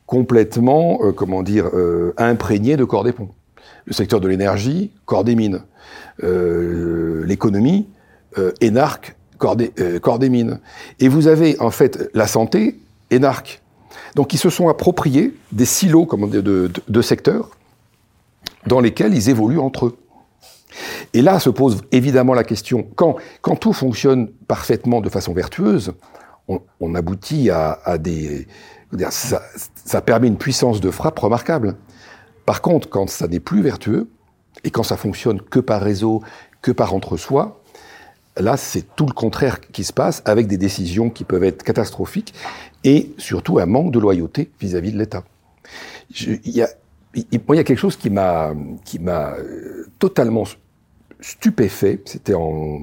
complètement, euh, comment dire, euh, imprégné de Corps des ponts. Le secteur de l'énergie, Corps des mines. Euh, l'économie, euh, ENARC, corps des, euh, corps des mines. Et vous avez, en fait, la santé, ENARC. Donc, ils se sont appropriés des silos comme de, de, de secteurs dans lesquels ils évoluent entre eux. Et là se pose évidemment la question, quand, quand tout fonctionne parfaitement de façon vertueuse, on, on aboutit à, à des... Ça, ça permet une puissance de frappe remarquable. Par contre, quand ça n'est plus vertueux, et quand ça fonctionne que par réseau, que par entre-soi, là, c'est tout le contraire qui se passe, avec des décisions qui peuvent être catastrophiques, et surtout un manque de loyauté vis-à-vis de l'État. Je, il y a, il, moi, il y a quelque chose qui m'a, qui m'a euh, totalement stupéfait, c'était en,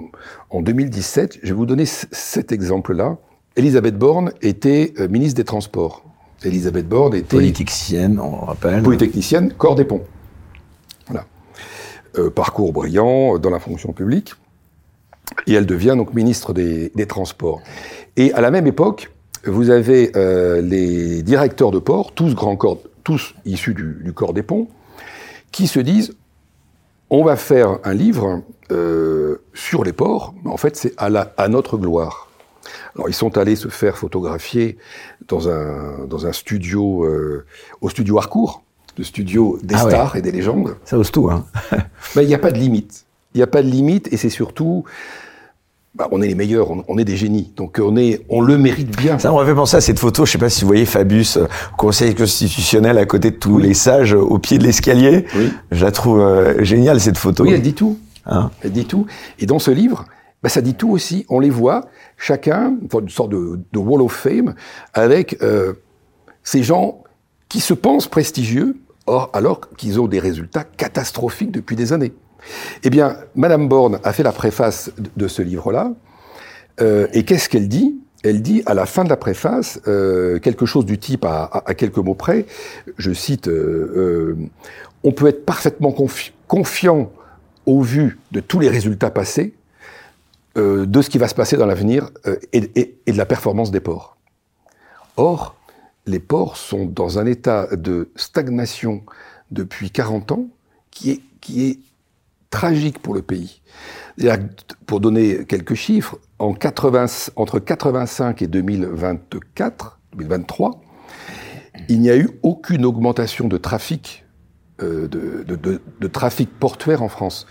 en deux mille dix-sept, je vais vous donner c- cet exemple-là. Elisabeth Borne était euh, ministre des Transports. Elisabeth Borne était... Polytechnicienne, on le rappelle. Polytechnicienne, Corps des ponts. Voilà. Euh, parcours brillant dans la fonction publique, et elle devient donc ministre des, des Transports. Et à la même époque, vous avez euh, les directeurs de port, tous grands corps, tous issus du, du Corps des ponts, qui se disent « on va faire un livre euh, sur les ports, en fait c'est à, la, à notre gloire ». Alors ils sont allés se faire photographier dans un, dans un studio, euh, au studio Harcourt, le studio des ah stars ouais. et des légendes. Ça ose tout, hein. Ben, il n'y a pas de limite. Il n'y a pas de limite, et c'est surtout... Bah, on est les meilleurs, on, on est des génies, donc on, est, on le mérite bien. Ça me fait penser à cette photo, je ne sais pas si vous voyez Fabius, euh, Conseil constitutionnel à côté de tous oui. les sages, au pied de l'escalier. Oui. Je la trouve euh, géniale, cette photo. Oui, elle dit tout. Hein? Elle dit tout. Et dans ce livre, bah, ça dit tout aussi. On les voit, chacun, une sorte de, de wall of fame, avec euh, ces gens qui se pensent prestigieux, or, alors qu'ils ont des résultats catastrophiques depuis des années. Eh bien, Madame Borne a fait la préface de ce livre-là, euh, et qu'est-ce qu'elle dit ? Elle dit, à la fin de la préface, euh, quelque chose du type, à, à, à quelques mots près, je cite, euh, euh, « On peut être parfaitement confi- confiant au vu de tous les résultats passés, euh, de ce qui va se passer dans l'avenir euh, et, et, et de la performance des ports. » Or, les ports sont dans un état de stagnation depuis quarante ans qui est, qui est tragique pour le pays. Pour donner quelques chiffres, en quatre-vingts, entre quatre-vingt-cinq et deux mille vingt-quatre, deux mille vingt-trois, il n'y a eu aucune augmentation de trafic, euh, de, de, de, de trafic portuaire en France.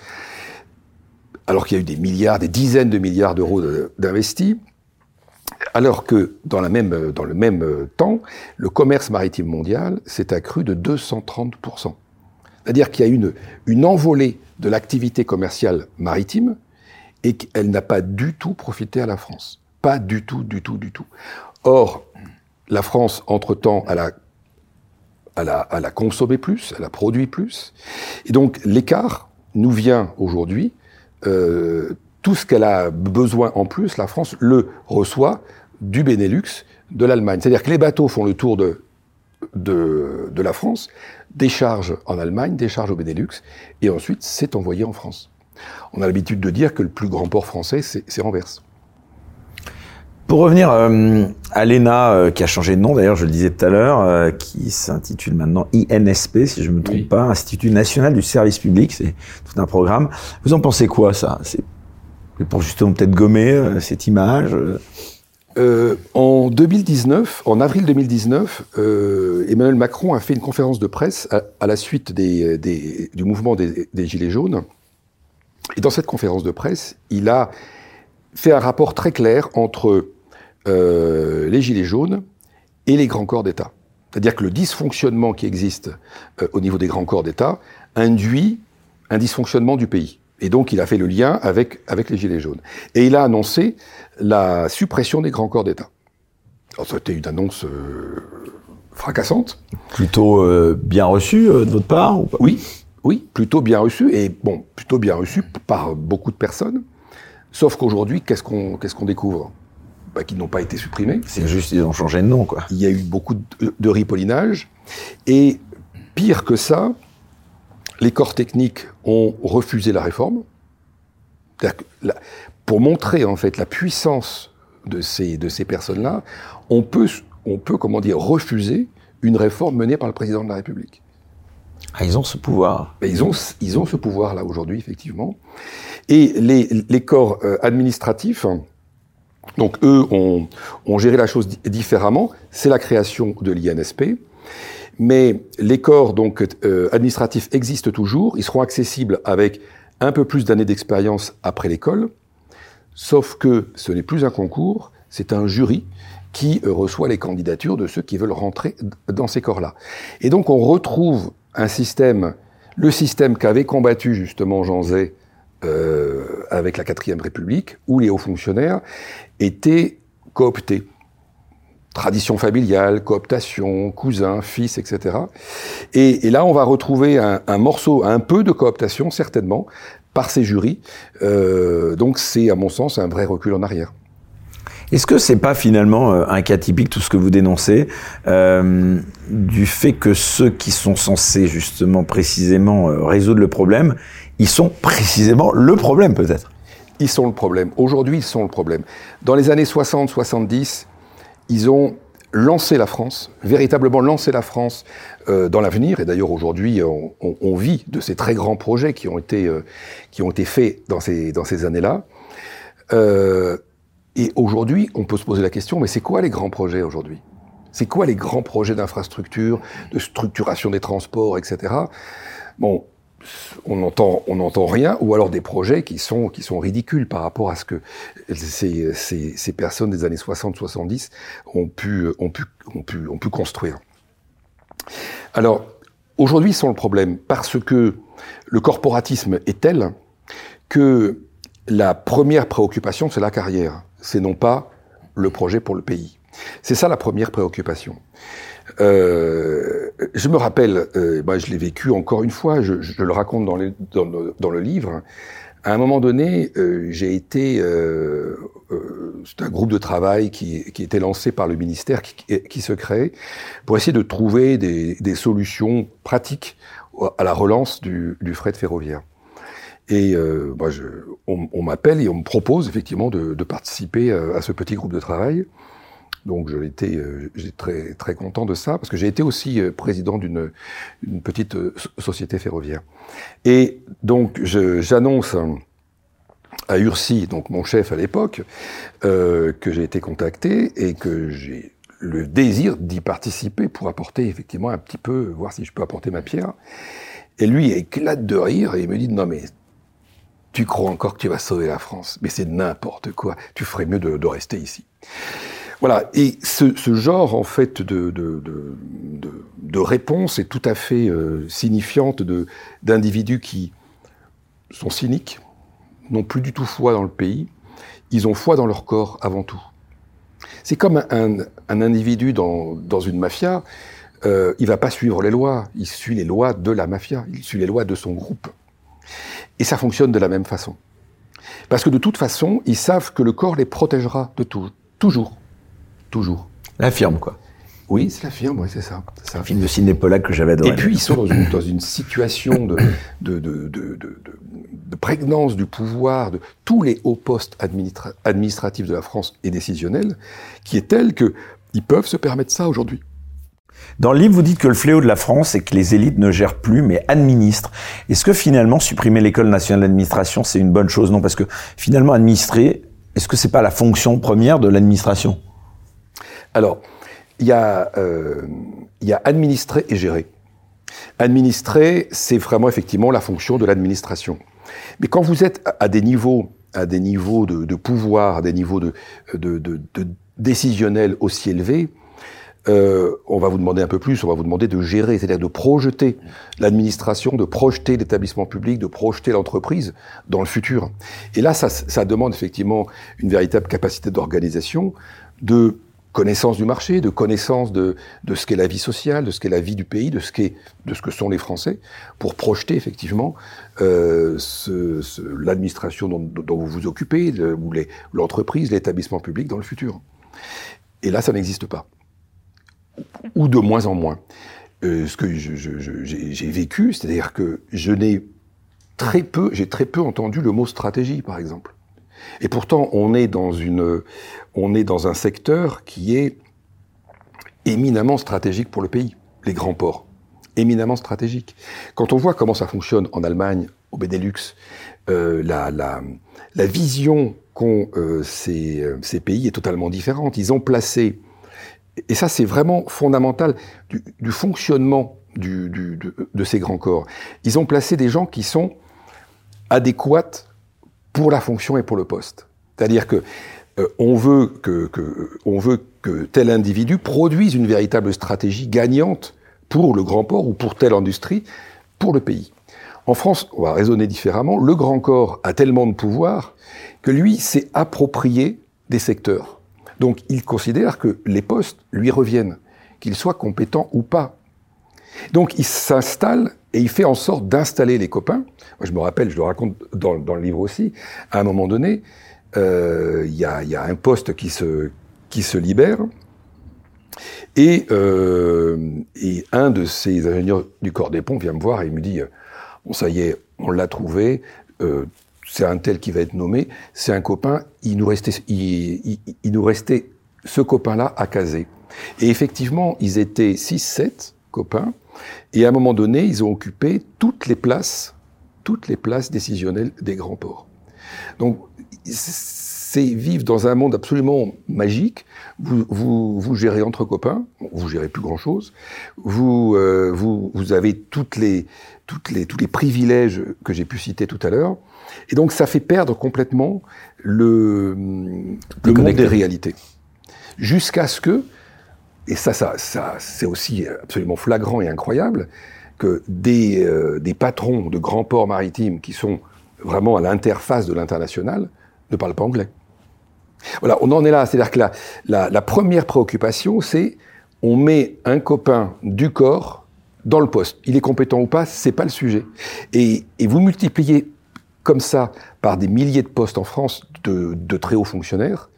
Alors qu'il y a eu des milliards, des dizaines de milliards d'euros de, d'investis, alors que dans, la même, dans le même temps, le commerce maritime mondial s'est accru de deux cent trente pour cent. C'est-à-dire qu'il y a une, une envolée de l'activité commerciale maritime et qu'elle n'a pas du tout profité à la France. Pas du tout, du tout, du tout. Or, la France, entre-temps, elle a, elle a, elle a consommé plus, elle a produit plus. Et donc, l'écart nous vient aujourd'hui. Euh, tout ce qu'elle a besoin en plus, la France le reçoit du Benelux, de l'Allemagne. C'est-à-dire que les bateaux font le tour de, de, de la France, décharge en Allemagne, décharge au Benelux, et ensuite c'est envoyé en France. On a l'habitude de dire que le plus grand port français, c'est, c'est Anvers. Pour revenir euh, à l'E N A, euh, qui a changé de nom, d'ailleurs, je le disais tout à l'heure, euh, qui s'intitule maintenant I N S P, si je ne me trompe oui. pas, Institut National du Service Public, c'est tout un programme. Vous en pensez quoi, ça ? C'est pour justement peut-être gommer euh, cette image euh... Euh, en deux mille dix-neuf, en avril deux mille dix-neuf, euh, Emmanuel Macron a fait une conférence de presse à, à la suite des, des, du mouvement des, des Gilets jaunes. Et dans cette conférence de presse, il a fait un rapport très clair entre euh, les Gilets jaunes et les grands corps d'État. C'est-à-dire que le dysfonctionnement qui existe euh, au niveau des grands corps d'État induit un dysfonctionnement du pays. Et donc, il a fait le lien avec, avec les Gilets jaunes. Et il a annoncé la suppression des grands corps d'État. Alors, ça a été une annonce euh, fracassante. Plutôt euh, bien reçue euh, de votre part ou pas ? Oui, oui, plutôt bien reçue. Et bon, plutôt bien reçue par beaucoup de personnes. Sauf qu'aujourd'hui, qu'est-ce qu'on, qu'est-ce qu'on découvre ? Bah, qu'ils n'ont pas été supprimés. C'est juste qu'ils ont changé de nom, quoi. Il y a eu beaucoup de, de ripollinage. Et pire que ça... Les corps techniques ont refusé la réforme. C'est-à-dire que la, pour montrer en fait la puissance de ces, de ces personnes-là, on peut, on peut comment dire, refuser une réforme menée par le président de la République. Ah, ils ont ce pouvoir. Ils ont, ils ont ce pouvoir-là aujourd'hui, effectivement. Et les, les corps euh, administratifs, donc eux, ont, ont géré la chose di- différemment. C'est la création de l'I N S P. Mais les corps donc, euh, administratifs existent toujours. Ils seront accessibles avec un peu plus d'années d'expérience après l'école. Sauf que ce n'est plus un concours, c'est un jury qui reçoit les candidatures de ceux qui veulent rentrer dans ces corps-là. Et donc on retrouve un système, le système qu'avait combattu justement Jean Zay euh, avec la quatrième République, où les hauts fonctionnaires étaient cooptés. Tradition familiale, cooptation, cousin, fils, et cetera. Et, et là, on va retrouver un, un morceau, un peu de cooptation, certainement, par ces jurys. Euh, donc c'est, à mon sens, un vrai recul en arrière. Est-ce que c'est pas finalement un cas typique, tout ce que vous dénoncez, euh, du fait que ceux qui sont censés justement précisément euh, résoudre le problème, ils sont précisément le problème peut-être ? Ils sont le problème. Aujourd'hui, ils sont le problème. Dans les années soixante soixante-dix, ils ont lancé la France, véritablement lancé la France euh, dans l'avenir. Et d'ailleurs, aujourd'hui, on, on, on vit de ces très grands projets qui ont été, euh, qui ont été faits dans ces, dans ces années-là. Euh, Et aujourd'hui, on peut se poser la question, mais c'est quoi les grands projets aujourd'hui ? C'est quoi les grands projets d'infrastructure, de structuration des transports, et cetera. Bon, on n'entend on n'entend rien, ou alors des projets qui sont, qui sont ridicules par rapport à ce que ces, ces, ces personnes des années soixante soixante-dix ont pu, ont pu, ont pu, ont pu construire. Alors, aujourd'hui, ils sont le problème, parce que le corporatisme est tel que la première préoccupation, c'est la carrière. C'est non pas le projet pour le pays. C'est ça la première préoccupation. Euh, je me rappelle, euh, ben je l'ai vécu encore une fois, je, je le raconte dans, les, dans, le, dans le livre. À un moment donné, euh, j'ai été... Euh, euh, c'est un groupe de travail qui, qui était lancé par le ministère, qui, qui se crée, pour essayer de trouver des, des solutions pratiques à la relance du, du fret ferroviaire. Et euh, moi, je, on, on m'appelle et on me propose effectivement de, de participer à ce petit groupe de travail. Donc, je l'étais, j'étais très très content de ça parce que j'ai été aussi président d'une une petite société ferroviaire. Et donc, je, j'annonce à Ursi, donc mon chef à l'époque, euh, que j'ai été contacté et que j'ai le désir d'y participer pour apporter effectivement un petit peu, voir si je peux apporter ma pierre. Et lui éclate de rire et il me dit non mais tu crois encore que tu vas sauver la France. Mais c'est n'importe quoi. Tu ferais mieux de, de rester ici. Voilà. Et ce, ce genre, en fait, de, de, de, de réponse est tout à fait euh, signifiante de, d'individus qui sont cyniques, n'ont plus du tout foi dans le pays. Ils ont foi dans leur corps, avant tout. C'est comme un, un individu dans, dans une mafia. Euh, il ne va pas suivre les lois. Il suit les lois de la mafia. Il suit les lois de son groupe. Et ça fonctionne de la même façon. Parce que de toute façon, ils savent que le corps les protégera de tout. Toujours. Toujours. La firme, quoi. Oui, c'est la firme, oui, c'est ça. C'est ça. Un film de ciné polac que j'avais adoré. Et puis, ils sont dans une, dans une situation de, de, de, de, de, de prégnance du pouvoir de tous les hauts postes administra- administratifs de la France et décisionnels, qui est telle qu'ils peuvent se permettre ça aujourd'hui. Dans le livre, vous dites que le fléau de la France, c'est que les élites ne gèrent plus, mais administrent. Est-ce que finalement, supprimer l'école nationale d'administration, c'est une bonne chose ? Non, parce que finalement, administrer, est-ce que c'est pas la fonction première de l'administration ? Alors, il y a, euh, il y a administrer et gérer. Administrer, c'est vraiment effectivement la fonction de l'administration. Mais quand vous êtes à des niveaux, à des niveaux de, de pouvoir, à des niveaux de, de, de, de décisionnels aussi élevés, Euh, on va vous demander un peu plus, on va vous demander de gérer, c'est-à-dire de projeter l'administration, de projeter l'établissement public, de projeter l'entreprise dans le futur. Et là, ça, ça demande effectivement une véritable capacité d'organisation, de connaissance du marché, de connaissance de, de ce qu'est la vie sociale, de ce qu'est la vie du pays, de ce qu'est, de ce que sont les Français, pour projeter effectivement euh, ce, ce, l'administration dont, dont vous vous occupez, le, ou les, l'entreprise, l'établissement public dans le futur. Et là, ça n'existe pas. Ou de moins en moins. Euh, ce que je, je, je, j'ai, j'ai vécu, c'est-à-dire que je n'ai très peu, j'ai très peu entendu le mot stratégie, par exemple. Et pourtant, on est dans une, on est dans un secteur qui est éminemment stratégique pour le pays, les grands ports, éminemment stratégique. Quand on voit comment ça fonctionne en Allemagne, au Benelux, euh, la, la, la vision qu'ont euh, ces, ces pays est totalement différente. Ils ont placé, et ça c'est vraiment fondamental, du, du fonctionnement du, du, de, de ces grands corps. Ils ont placé des gens qui sont adéquats pour la fonction et pour le poste. C'est-à-dire que euh, on veut que, que, on veut que tel individu produise une véritable stratégie gagnante pour le grand port ou pour telle industrie, pour le pays. En France, on va raisonner différemment. Le grand corps a tellement de pouvoir que lui s'est approprié des secteurs. Donc, il considère que les postes lui reviennent, qu'ils soient compétents ou pas. Donc, il s'installe et il fait en sorte d'installer les copains. Moi, je me rappelle, je le raconte dans, dans le livre aussi, à un moment donné, euh, y a, y a un poste qui se, qui se libère. Et, euh, et un de ces ingénieurs du Corps des ponts vient me voir et il me dit « Bon, ça y est, on l'a trouvé, euh, c'est un tel qui va être nommé, c'est un copain, il nous restait, il, il, il nous restait ce copain-là à caser. » Et effectivement, ils étaient six sept copains, et à un moment donné, ils ont occupé toutes les places, toutes les places décisionnelles des grands ports. Donc, c'est vivre dans un monde absolument magique. Vous, vous, vous gérez entre copains, vous gérez plus grand chose. Vous, euh, vous, vous avez toutes les, toutes les, tous les privilèges que j'ai pu citer tout à l'heure. Et donc, ça fait perdre complètement le, le monde des réalités. Jusqu'à ce que, et ça, ça, ça, c'est aussi absolument flagrant et incroyable, que des, euh, des patrons de grands ports maritimes qui sont vraiment à l'interface de l'international ne parlent pas anglais. Voilà, on en est là. C'est-à-dire que la, la, la première préoccupation, c'est on met un copain du corps dans le poste. Il est compétent ou pas, c'est pas le sujet. Et, et vous multipliez comme ça par des milliers de postes en France de, de très hauts fonctionnaires,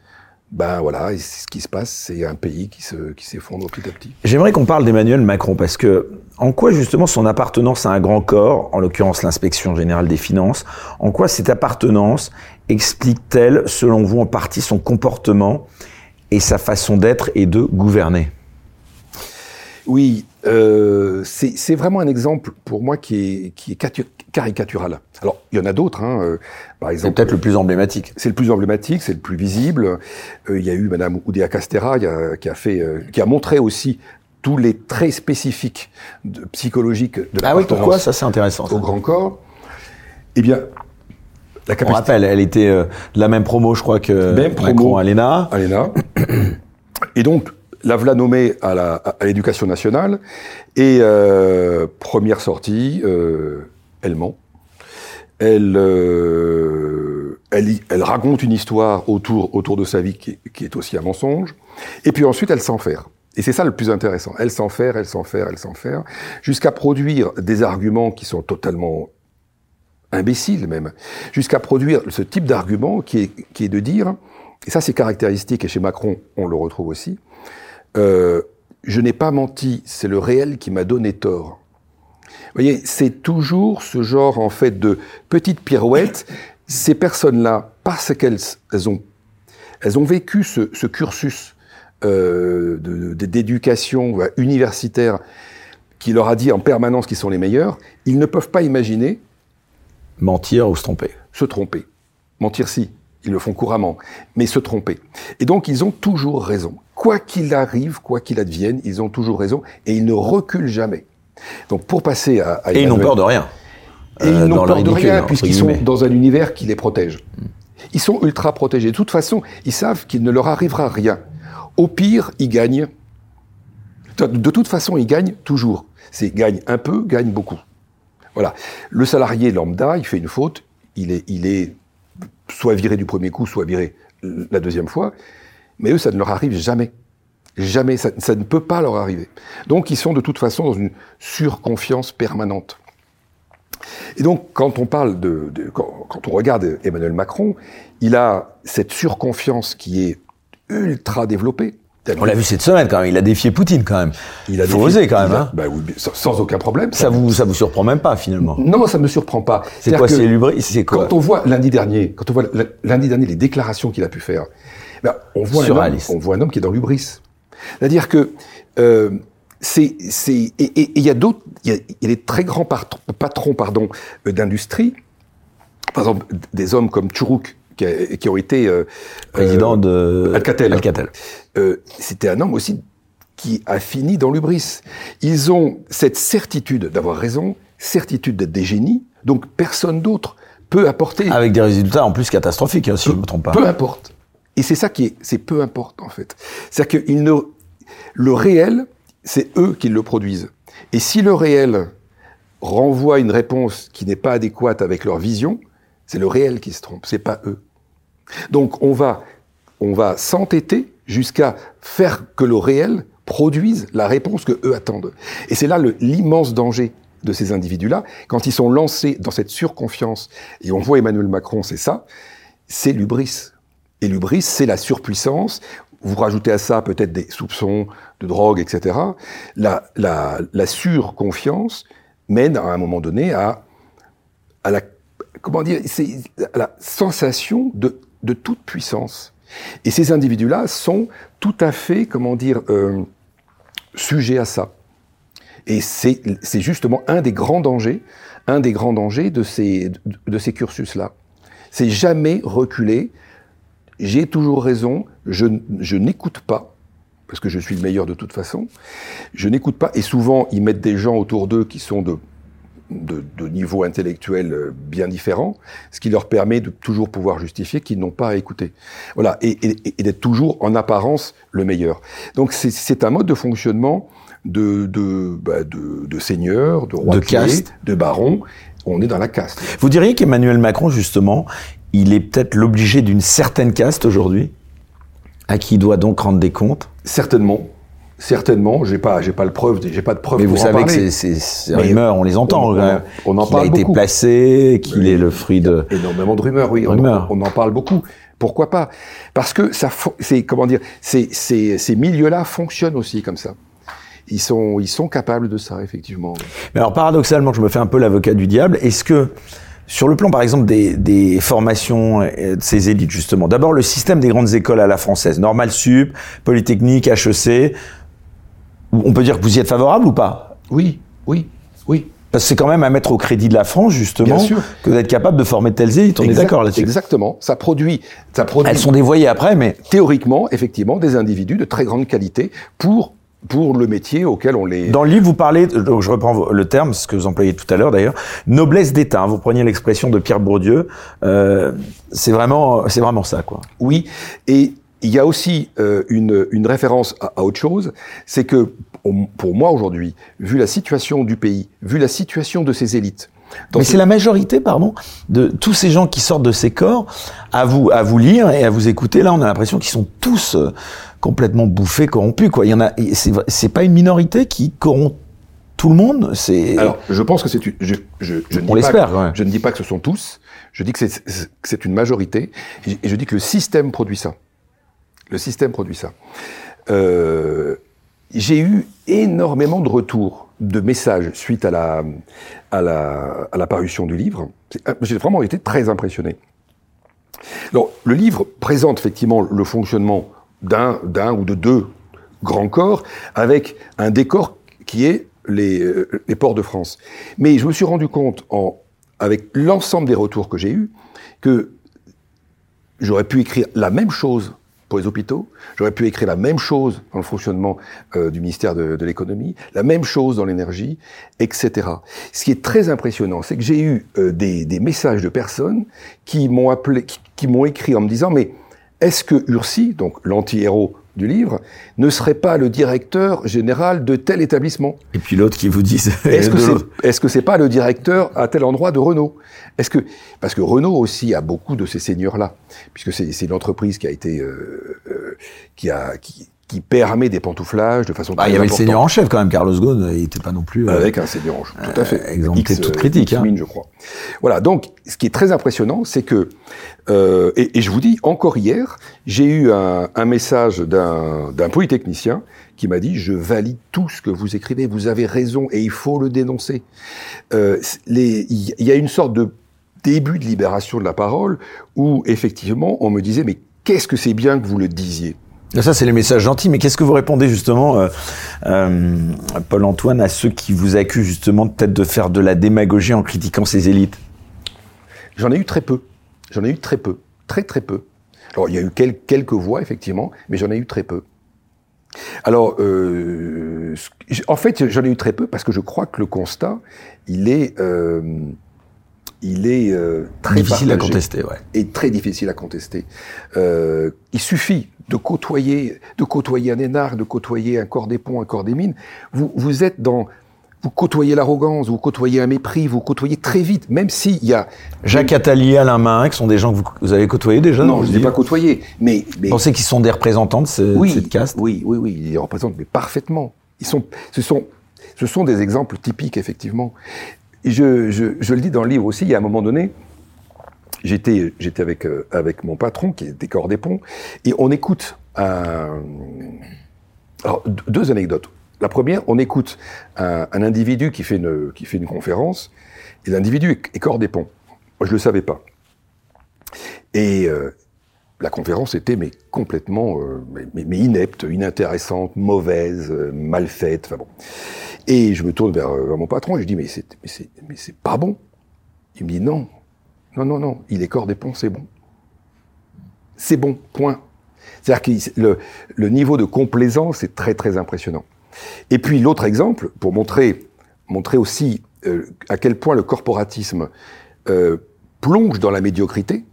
ben voilà, et ce qui se passe, c'est un pays qui, se, qui s'effondre petit à petit. J'aimerais qu'on parle d'Emmanuel Macron, parce que en quoi justement son appartenance à un grand corps, en l'occurrence l'Inspection Générale des Finances, en quoi cette appartenance explique-t-elle, selon vous, en partie son comportement et sa façon d'être et de gouverner? Oui, euh, c'est, c'est vraiment un exemple pour moi qui est, qui est catu- caricatural. Alors, il y en a d'autres, hein. Euh, par exemple, c'est peut-être euh, le plus emblématique. C'est le plus emblématique, c'est le plus visible. Euh, il y a eu Madame Oudéa-Castéra y a, qui a fait, euh, qui a montré aussi tous les traits spécifiques de, psychologiques de la. Ah oui, pourquoi ça c'est intéressant. Au grand corps. Eh bien, la capacité. On rappelle, elle était euh, de la même promo, je crois que même promo, Macron à l'E N A. À l'E N A. Et donc. La voilà nommée à, la, à l'éducation nationale, et euh, première sortie, euh, elle ment. Elle, euh, elle, elle raconte une histoire autour, autour de sa vie qui, qui est aussi un mensonge, et puis ensuite elle s'en faire. Et c'est ça le plus intéressant, elle s'en faire, elle s'en faire, elle s'en faire, jusqu'à produire des arguments qui sont totalement imbéciles même, jusqu'à produire ce type d'argument qui est, qui est de dire, et ça c'est caractéristique, et chez Macron on le retrouve aussi, Euh, je n'ai pas menti, c'est le réel qui m'a donné tort. Vous voyez, c'est toujours ce genre, en fait, de petites pirouettes. Ces personnes-là, parce qu'elles elles ont, elles ont vécu ce, ce cursus euh, de, de, d'éducation voilà, universitaire qui leur a dit en permanence qu'ils sont les meilleurs, ils ne peuvent pas imaginer... Mentir ou se tromper. Se tromper. Mentir, si. Ils le font couramment, mais se tromper. Et donc, ils ont toujours raison. Quoi qu'il arrive, quoi qu'il advienne, ils ont toujours raison et ils ne reculent jamais. Donc, pour passer à... à et ils n'ont peur de rien. Et euh, ils n'ont peur de rien, puisqu'ils sont dans un univers qui les protège. Ils sont ultra protégés. De toute façon, ils savent qu'il ne leur arrivera rien. Au pire, ils gagnent. De toute façon, ils gagnent toujours. C'est gagne un peu, gagne beaucoup. Voilà. Le salarié lambda, il fait une faute, il est... Il est soit viré du premier coup, soit viré la deuxième fois, mais eux, ça ne leur arrive jamais. Jamais, ça, ça ne peut pas leur arriver. Donc, ils sont de toute façon dans une surconfiance permanente. Et donc, quand on parle de... de quand, quand on regarde Emmanuel Macron, il a cette surconfiance qui est ultra développée. Tellement. On l'a vu cette semaine quand même, il a défié Poutine quand même. Il a faut défié, oser quand même. A, hein. bah oui, sans aucun problème. Ça, ça vous ça vous surprend même pas finalement. Non, ça me surprend pas. C'est quoi, c'est lubri... c'est quoi Quand on voit lundi dernier, quand on voit lundi dernier les déclarations qu'il a pu faire, ben, on voit un homme, on voit un homme qui est dans l'hubris. C'est-à-dire que euh, c'est c'est et il y a d'autres, il y a, y a des très grands patrons, patrons pardon d'industrie, par exemple des hommes comme Tchourouk, Qui, qui ont été euh, président euh, de Alcatel. Alcatel. Euh, c'était un homme aussi qui a fini dans l'hubris. Ils ont cette certitude d'avoir raison, certitude d'être des génies, donc personne d'autre peut apporter. Avec des résultats en plus catastrophiques, hein, si peu, je ne me trompe pas. Peu importe. Et c'est ça qui est, c'est peu importe en fait. C'est-à-dire que ils ne, le réel, c'est eux qui le produisent. Et si le réel renvoie une réponse qui n'est pas adéquate avec leur vision, c'est le réel qui se trompe, c'est pas eux. Donc on va, on va s'entêter jusqu'à faire que le réel produise la réponse que eux attendent. Et c'est là le, l'immense danger de ces individus-là, quand ils sont lancés dans cette surconfiance. Et on voit Emmanuel Macron, c'est ça, c'est l'hubris. Et l'hubris, c'est la surpuissance. Vous rajoutez à ça peut-être des soupçons de drogue, et cetera. La, la, la surconfiance mène à un moment donné à, à la Comment dire, c'est la sensation de, de toute puissance. Et ces individus-là sont tout à fait, comment dire, euh, sujets à ça. Et c'est, c'est justement un des grands dangers, un des grands dangers de ces, de, de ces cursus-là. C'est jamais reculer. J'ai toujours raison. Je, je n'écoute pas parce que je suis le meilleur de toute façon. Je n'écoute pas. Et souvent, ils mettent des gens autour d'eux qui sont de De, de niveaux intellectuels bien différents, ce qui leur permet de toujours pouvoir justifier qu'ils n'ont pas à écouter. Voilà, et, et, et d'être toujours en apparence le meilleur. Donc c'est, c'est un mode de fonctionnement de de bah de, de seigneur, de roi, de caste, de baron. On est dans la caste. Vous diriez qu'Emmanuel Macron justement, il est peut-être l'obligé d'une certaine caste aujourd'hui, à qui il doit donc rendre des comptes. Certainement. Certainement, j'ai pas, j'ai pas le preuve, j'ai pas de preuve. Mais pour vous en savez parler. Que c'est, c'est rumeurs, on les entend. On, on, on en parle beaucoup. Qu'il a été beaucoup. placé, qu'il est le fruit de énormément de rumeurs, oui. Rumeurs. On, on en parle beaucoup. Pourquoi pas ? Parce que ça, c'est comment dire, ces, ces, ces milieux-là fonctionnent aussi comme ça. Ils sont, ils sont capables de ça effectivement. Mais alors paradoxalement, je me fais un peu l'avocat du diable. Est-ce que sur le plan, par exemple, des, des formations de ces élites justement, d'abord le système des grandes écoles à la française, Normale Sup, Polytechnique, H E C. On peut dire que vous y êtes favorable ou pas ? Oui, oui, oui. Parce que c'est quand même à mettre au crédit de la France, justement, que d'être capable de former de telles élites. On exact, est d'accord là-dessus. Exactement. Ça produit, ça produit. Elles sont dévoyées après, mais théoriquement, effectivement, des individus de très grande qualité pour pour le métier auquel on les. Dans le livre, vous parlez, donc je reprends le terme, ce que vous employez tout à l'heure d'ailleurs, noblesse d'État. Vous preniez l'expression de Pierre Bourdieu. Euh, c'est vraiment, c'est vraiment ça, quoi. Oui, et. Il y a aussi euh, une, une référence à, à autre chose, c'est que pour moi aujourd'hui, vu la situation du pays, vu la situation de ces élites. Mais ce... c'est la majorité, pardon, de tous ces gens qui sortent de ces corps, à vous à vous lire et à vous écouter. Là, on a l'impression qu'ils sont tous euh, complètement bouffés, corrompus. Quoi. Il y en a. C'est, c'est pas une minorité qui corrompt tout le monde. C'est. Alors, je pense que c'est. Une, je, je, je on l'espère. Que, ouais. Je ne dis pas que ce sont tous. Je dis que c'est, c'est, c'est une majorité. Et, et je dis que le système produit ça. Le système produit ça. Euh, j'ai eu énormément de retours, de messages suite à la, à la, à la parution du livre. J'ai vraiment été très impressionné. Alors, le livre présente effectivement le fonctionnement d'un, d'un ou de deux grands corps, avec un décor qui est les, les ports de France. Mais je me suis rendu compte, en, avec l'ensemble des retours que j'ai eus, que j'aurais pu écrire la même chose pour les hôpitaux, j'aurais pu écrire la même chose dans le fonctionnement euh, du ministère de, de l'économie, la même chose dans l'énergie, et cetera. Ce qui est très impressionnant, c'est que j'ai eu euh, des, des messages de personnes qui m'ont appelé, qui, qui m'ont écrit en me disant, mais est-ce que Ursi, donc l'anti-héros du livre, ne serait pas le directeur général de tel établissement ? Et puis l'autre qui vous dit, est-ce que c'est, est-ce que c'est pas le directeur à tel endroit de Renault ? Est-ce que, parce que Renault aussi a beaucoup de ces seigneurs-là, puisque c'est, c'est une entreprise qui a été, euh, euh, qui a, qui, qui permet des pantouflages de façon très ah, il y avait importante. Le seigneur en chef quand même, Carlos Ghosn, il n'était pas non plus... Euh, Avec un seigneur en chef, tout à fait. Euh, exempté de toute critique. Hein. Mine, je crois. Voilà, donc ce qui est très impressionnant, c'est que, euh, et, et je vous dis, encore hier, j'ai eu un, un message d'un, d'un polytechnicien qui m'a dit « Je valide tout ce que vous écrivez, vous avez raison et il faut le dénoncer. Euh, » Il y a une sorte de début de libération de la parole où, effectivement, on me disait « Mais qu'est-ce que c'est bien que vous le disiez ?» Ça, c'est les messages gentils, mais qu'est-ce que vous répondez justement, euh, euh, Paul-Antoine, à ceux qui vous accusent justement peut-être de faire de la démagogie en critiquant ces élites ? J'en ai eu très peu. J'en ai eu très peu. Très, très peu. Alors, il y a eu quel- quelques voix, effectivement, mais j'en ai eu très peu. Alors, euh, en fait, j'en ai eu très peu parce que je crois que le constat, il est... Euh, Il est euh, très difficile à contester, ouais. Et très difficile à contester. Euh, il suffit de côtoyer, de côtoyer un énarque, de côtoyer un corps des ponts, un corps des mines. Vous, vous êtes dans, vous côtoyez l'arrogance, vous côtoyez un mépris, vous côtoyez très vite, même s'il y a Jacques Attali, Alain Marin, qui sont des gens que vous, vous avez côtoyés déjà. Non, je ne dis pas côtoyés, mais, mais vous pensez qu'ils sont des représentants de, ce, oui, de cette caste. Oui, oui, oui, ils les représentent, mais parfaitement. Ils sont, ce sont, ce sont des exemples typiques, effectivement. Je, je, je le dis dans le livre aussi, il y a un moment donné, j'étais, j'étais avec, euh, avec mon patron, qui est des Corps des ponts, et on écoute un... Alors, deux anecdotes. La première, on écoute un, un individu qui fait, une, qui fait une conférence, et l'individu est, est Corps des ponts. Moi, je le savais pas. Et euh, la conférence était mais complètement euh, mais, mais inepte, inintéressante, mauvaise, euh, mal faite, enfin bon. Et je me tourne vers, vers mon patron et je dis mais c'est mais c'est mais c'est pas bon. Il me dit non non non non il est Corps des ponts, c'est bon, c'est bon, point. C'est-à-dire que le le niveau de complaisance est très très impressionnant. Et puis l'autre exemple pour montrer montrer aussi euh, à quel point le corporatisme euh, plonge dans la médiocrité,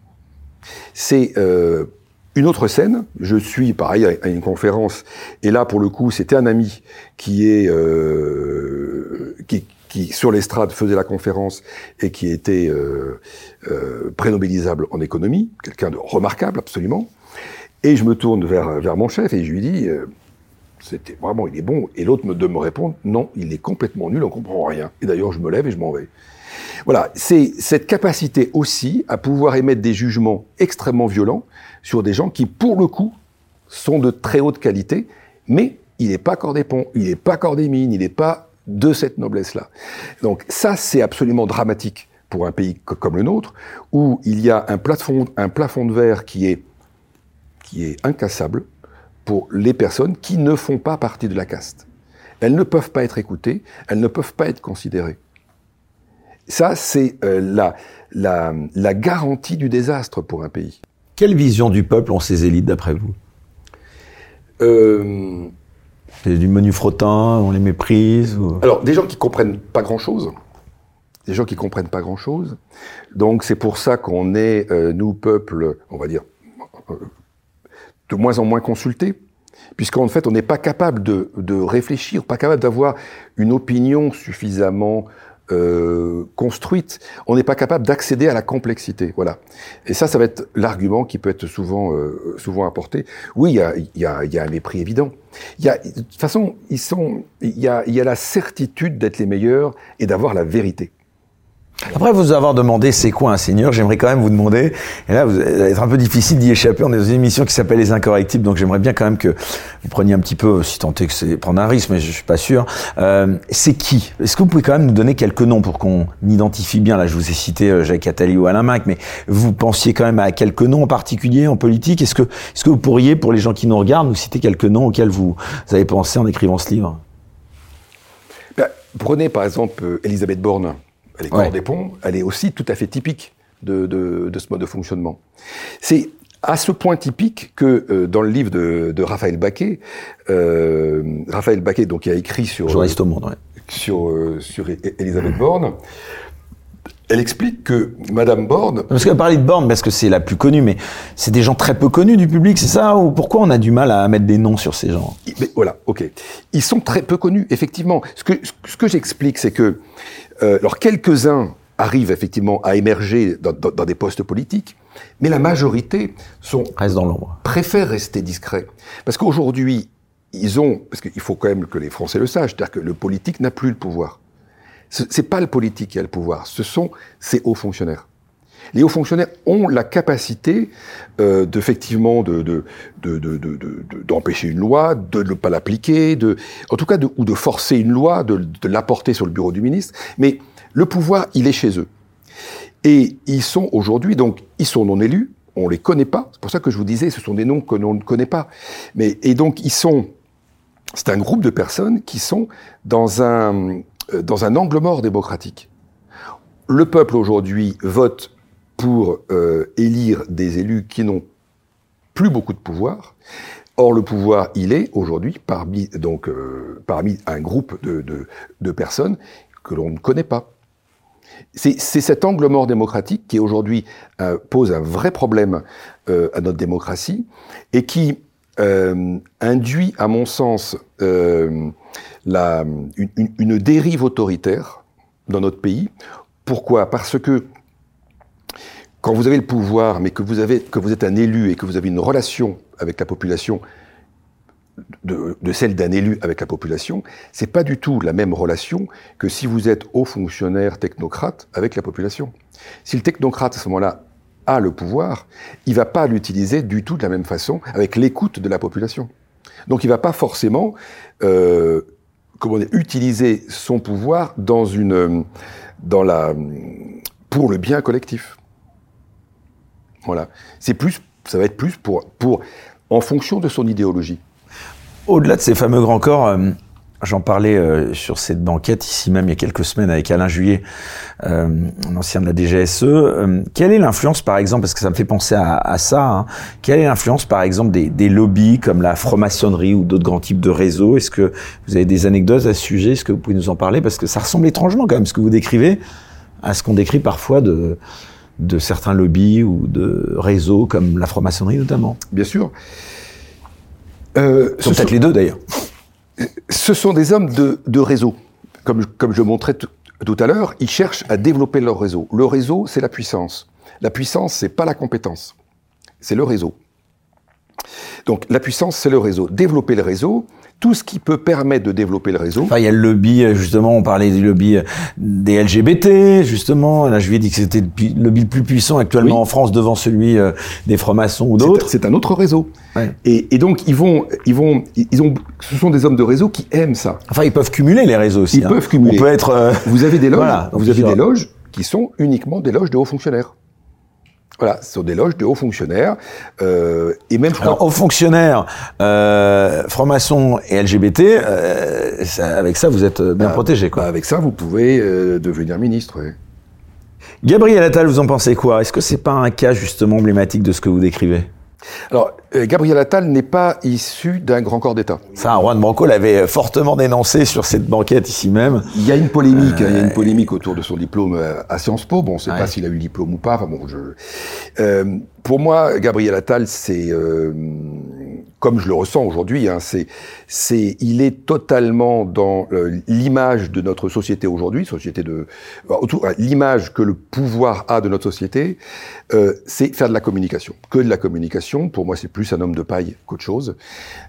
c'est euh, une autre scène. Je suis, pareil, à une conférence, et là, pour le coup, c'était un ami qui est euh, qui, qui sur l'estrade faisait la conférence et qui était euh, euh, prénomélisable en économie, quelqu'un de remarquable, absolument. Et je me tourne vers vers mon chef et je lui dis, euh, c'était vraiment, il est bon. Et l'autre me de me répondre, non, il est complètement nul, on comprend rien. Et d'ailleurs, je me lève et je m'en vais. Voilà, c'est cette capacité aussi à pouvoir émettre des jugements extrêmement violents sur des gens qui, pour le coup, sont de très haute qualité, mais il n'est pas Corps des ponts, il n'est pas Corps des mines, il n'est pas de cette noblesse-là. Donc ça, c'est absolument dramatique pour un pays comme le nôtre, où il y a un plafond, un plafond de verre qui est, qui est incassable pour les personnes qui ne font pas partie de la caste. Elles ne peuvent pas être écoutées, elles ne peuvent pas être considérées. Ça, c'est euh, la, la, la garantie du désastre pour un pays. Quelle vision du peuple ont ces élites, d'après vous ? euh... C'est du menu frottin, on les méprise ou... Alors, des gens qui comprennent pas grand-chose. Des gens qui comprennent pas grand-chose. Donc, c'est pour ça qu'on est, euh, nous, peuple, on va dire, euh, de moins en moins consultés. Puisqu'en fait, on n'est pas capable de, de réfléchir, pas capable d'avoir une opinion suffisamment... Euh, construite, on n'est pas capable d'accéder à la complexité, voilà. Et ça, ça va être l'argument qui peut être souvent, euh, souvent apporté. Oui, il y a, y a, y a un mépris évident. Il y a, de toute façon, ils sont, il y a, il y a la certitude d'être les meilleurs et d'avoir la vérité. Après vous avoir demandé c'est quoi un seigneur, j'aimerais quand même vous demander, et là vous allez être un peu difficile d'y échapper, on est dans une émission qui s'appelle Les Incorrectibles, donc j'aimerais bien quand même que vous preniez un petit peu, si tant est que c'est prendre un risque, mais je suis pas sûr, euh, c'est qui ? Est-ce que vous pouvez quand même nous donner quelques noms pour qu'on identifie bien ? Là je vous ai cité Jacques Attali ou Alain Minc, mais vous pensiez quand même à quelques noms en particulier en politique, est-ce que, est-ce que vous pourriez, pour les gens qui nous regardent, nous citer quelques noms auxquels vous, vous avez pensé en écrivant ce livre ? Ben, prenez par exemple euh, Elisabeth Borne. Elle est Corps ouais. des ponts, elle est aussi tout à fait typique de, de, de ce mode de fonctionnement. C'est à ce point typique que euh, dans le livre de, de Raphaëlle Bacqué, euh, Raphaëlle Bacqué donc qui a écrit sur journaliste au Monde, ouais. sur euh, sur Elisabeth mmh. Borne, elle explique que Madame Borne. Parce qu'elle parlait de Borne parce que c'est la plus connue, mais c'est des gens très peu connus du public, c'est ça ? Ou pourquoi on a du mal à mettre des noms sur ces gens ? Mais voilà, ok. Ils sont très peu connus, effectivement. Ce que ce que j'explique, c'est que Euh, alors, quelques-uns arrivent effectivement à émerger dans, dans, dans des postes politiques, mais la majorité sont, Reste dans l'ombre. Préfèrent rester discrets. Parce qu'aujourd'hui, ils ont, parce qu'il faut quand même que les Français le sachent, c'est-à-dire que le politique n'a plus le pouvoir. Ce n'est pas le politique qui a le pouvoir, ce sont ces hauts fonctionnaires. Les hauts fonctionnaires ont la capacité euh, d'effectivement de, de, de, de, de, de, d'empêcher une loi, de ne pas l'appliquer, de, en tout cas de, ou de forcer une loi, de, de l'apporter sur le bureau du ministre, mais le pouvoir, il est chez eux. Et ils sont aujourd'hui, donc, ils sont non élus, on ne les connaît pas, c'est pour ça que je vous disais, ce sont des noms que l'on ne connaît pas. Mais, et donc, ils sont, c'est un groupe de personnes qui sont dans un, dans un angle mort démocratique. Le peuple, aujourd'hui, vote pour euh, élire des élus qui n'ont plus beaucoup de pouvoir. Or, le pouvoir, il est aujourd'hui parmi, donc, euh, parmi un groupe de, de, de personnes que l'on ne connaît pas. C'est, c'est cet angle mort démocratique qui, aujourd'hui, euh, pose un vrai problème euh, à notre démocratie et qui euh, induit, à mon sens, euh, la, une, une dérive autoritaire dans notre pays. Pourquoi ? Parce que quand vous avez le pouvoir, mais que vous, avez, que vous êtes un élu et que vous avez une relation avec la population, de, de celle d'un élu avec la population, c'est pas du tout la même relation que si vous êtes haut fonctionnaire technocrate avec la population. Si le technocrate, à ce moment-là, a le pouvoir, il va pas l'utiliser du tout de la même façon, avec l'écoute de la population. Donc il va pas forcément euh, comment dire, utiliser son pouvoir dans une, dans la, pour le bien collectif. Voilà. C'est plus, ça va être plus pour, pour, en fonction de son idéologie. Au-delà de ces fameux grands corps, euh, j'en parlais euh, sur cette banquette ici même il y a quelques semaines avec Alain Juillet, euh, l'ancien de la D G S E. Euh, quelle est l'influence, par exemple, parce que ça me fait penser à, à ça, hein, quelle est l'influence, par exemple, des, des lobbies comme la franc-maçonnerie ou d'autres grands types de réseaux ? Est-ce que vous avez des anecdotes à ce sujet ? Est-ce que vous pouvez nous en parler ? Parce que ça ressemble étrangement quand même, ce que vous décrivez, à ce qu'on décrit parfois de... de certains lobbies ou de réseaux comme la franc-maçonnerie notamment. Bien sûr. Euh, ce sont peut-être sont, les deux d'ailleurs. Ce sont des hommes de, de réseau. Comme, comme je le montrais t- tout à l'heure, ils cherchent à développer leur réseau. Le réseau, c'est la puissance. La puissance, c'est pas la compétence. C'est le réseau. Donc la puissance, c'est le réseau. Développer le réseau, tout ce qui peut permettre de développer le réseau. Enfin, il y a le lobby, justement, on parlait du lobby des L G B T, justement. Là, je lui ai dit que c'était le lobby le plus puissant actuellement oui. en France devant celui des francs-maçons ou d'autres. C'est, c'est un autre réseau. Ouais. Et, et donc, ils vont, ils vont, ils ont, ce sont des hommes de réseau qui aiment ça. Enfin, ils peuvent cumuler les réseaux aussi. Ils hein. peuvent cumuler. On peut être. Euh... Vous avez des loges. Voilà, vous avez des loges qui sont uniquement des loges de hauts fonctionnaires. Voilà, ce sont des loges de hauts fonctionnaires, euh, et même... Alors, hauts fonctionnaires, euh, francs-maçons et L G B T, euh, ça, avec ça, vous êtes bien bah, protégés, quoi. Bah avec ça, vous pouvez euh, devenir ministre, oui. Gabriel Attal, vous en pensez quoi ? Est-ce que c'est pas un cas, justement, emblématique de ce que vous décrivez ? Alors, euh, Gabriel Attal n'est pas issu d'un grand corps d'État. Ça, Juan Branco l'avait fortement dénoncé sur cette banquette ici même. Il y a une polémique, euh... hein, il y a une polémique autour de son diplôme à Sciences Po. Bon, on ne sait ouais. pas s'il a eu diplôme ou pas. Enfin bon, je... euh, pour moi, Gabriel Attal, c'est euh, comme je le ressens aujourd'hui. Hein, c'est, c'est, il est totalement dans euh, l'image de notre société aujourd'hui, société de enfin, autour, euh, l'image que le pouvoir a de notre société. Euh, c'est faire de la communication, que de la communication. Pour moi, c'est plus un homme de paille qu'autre chose.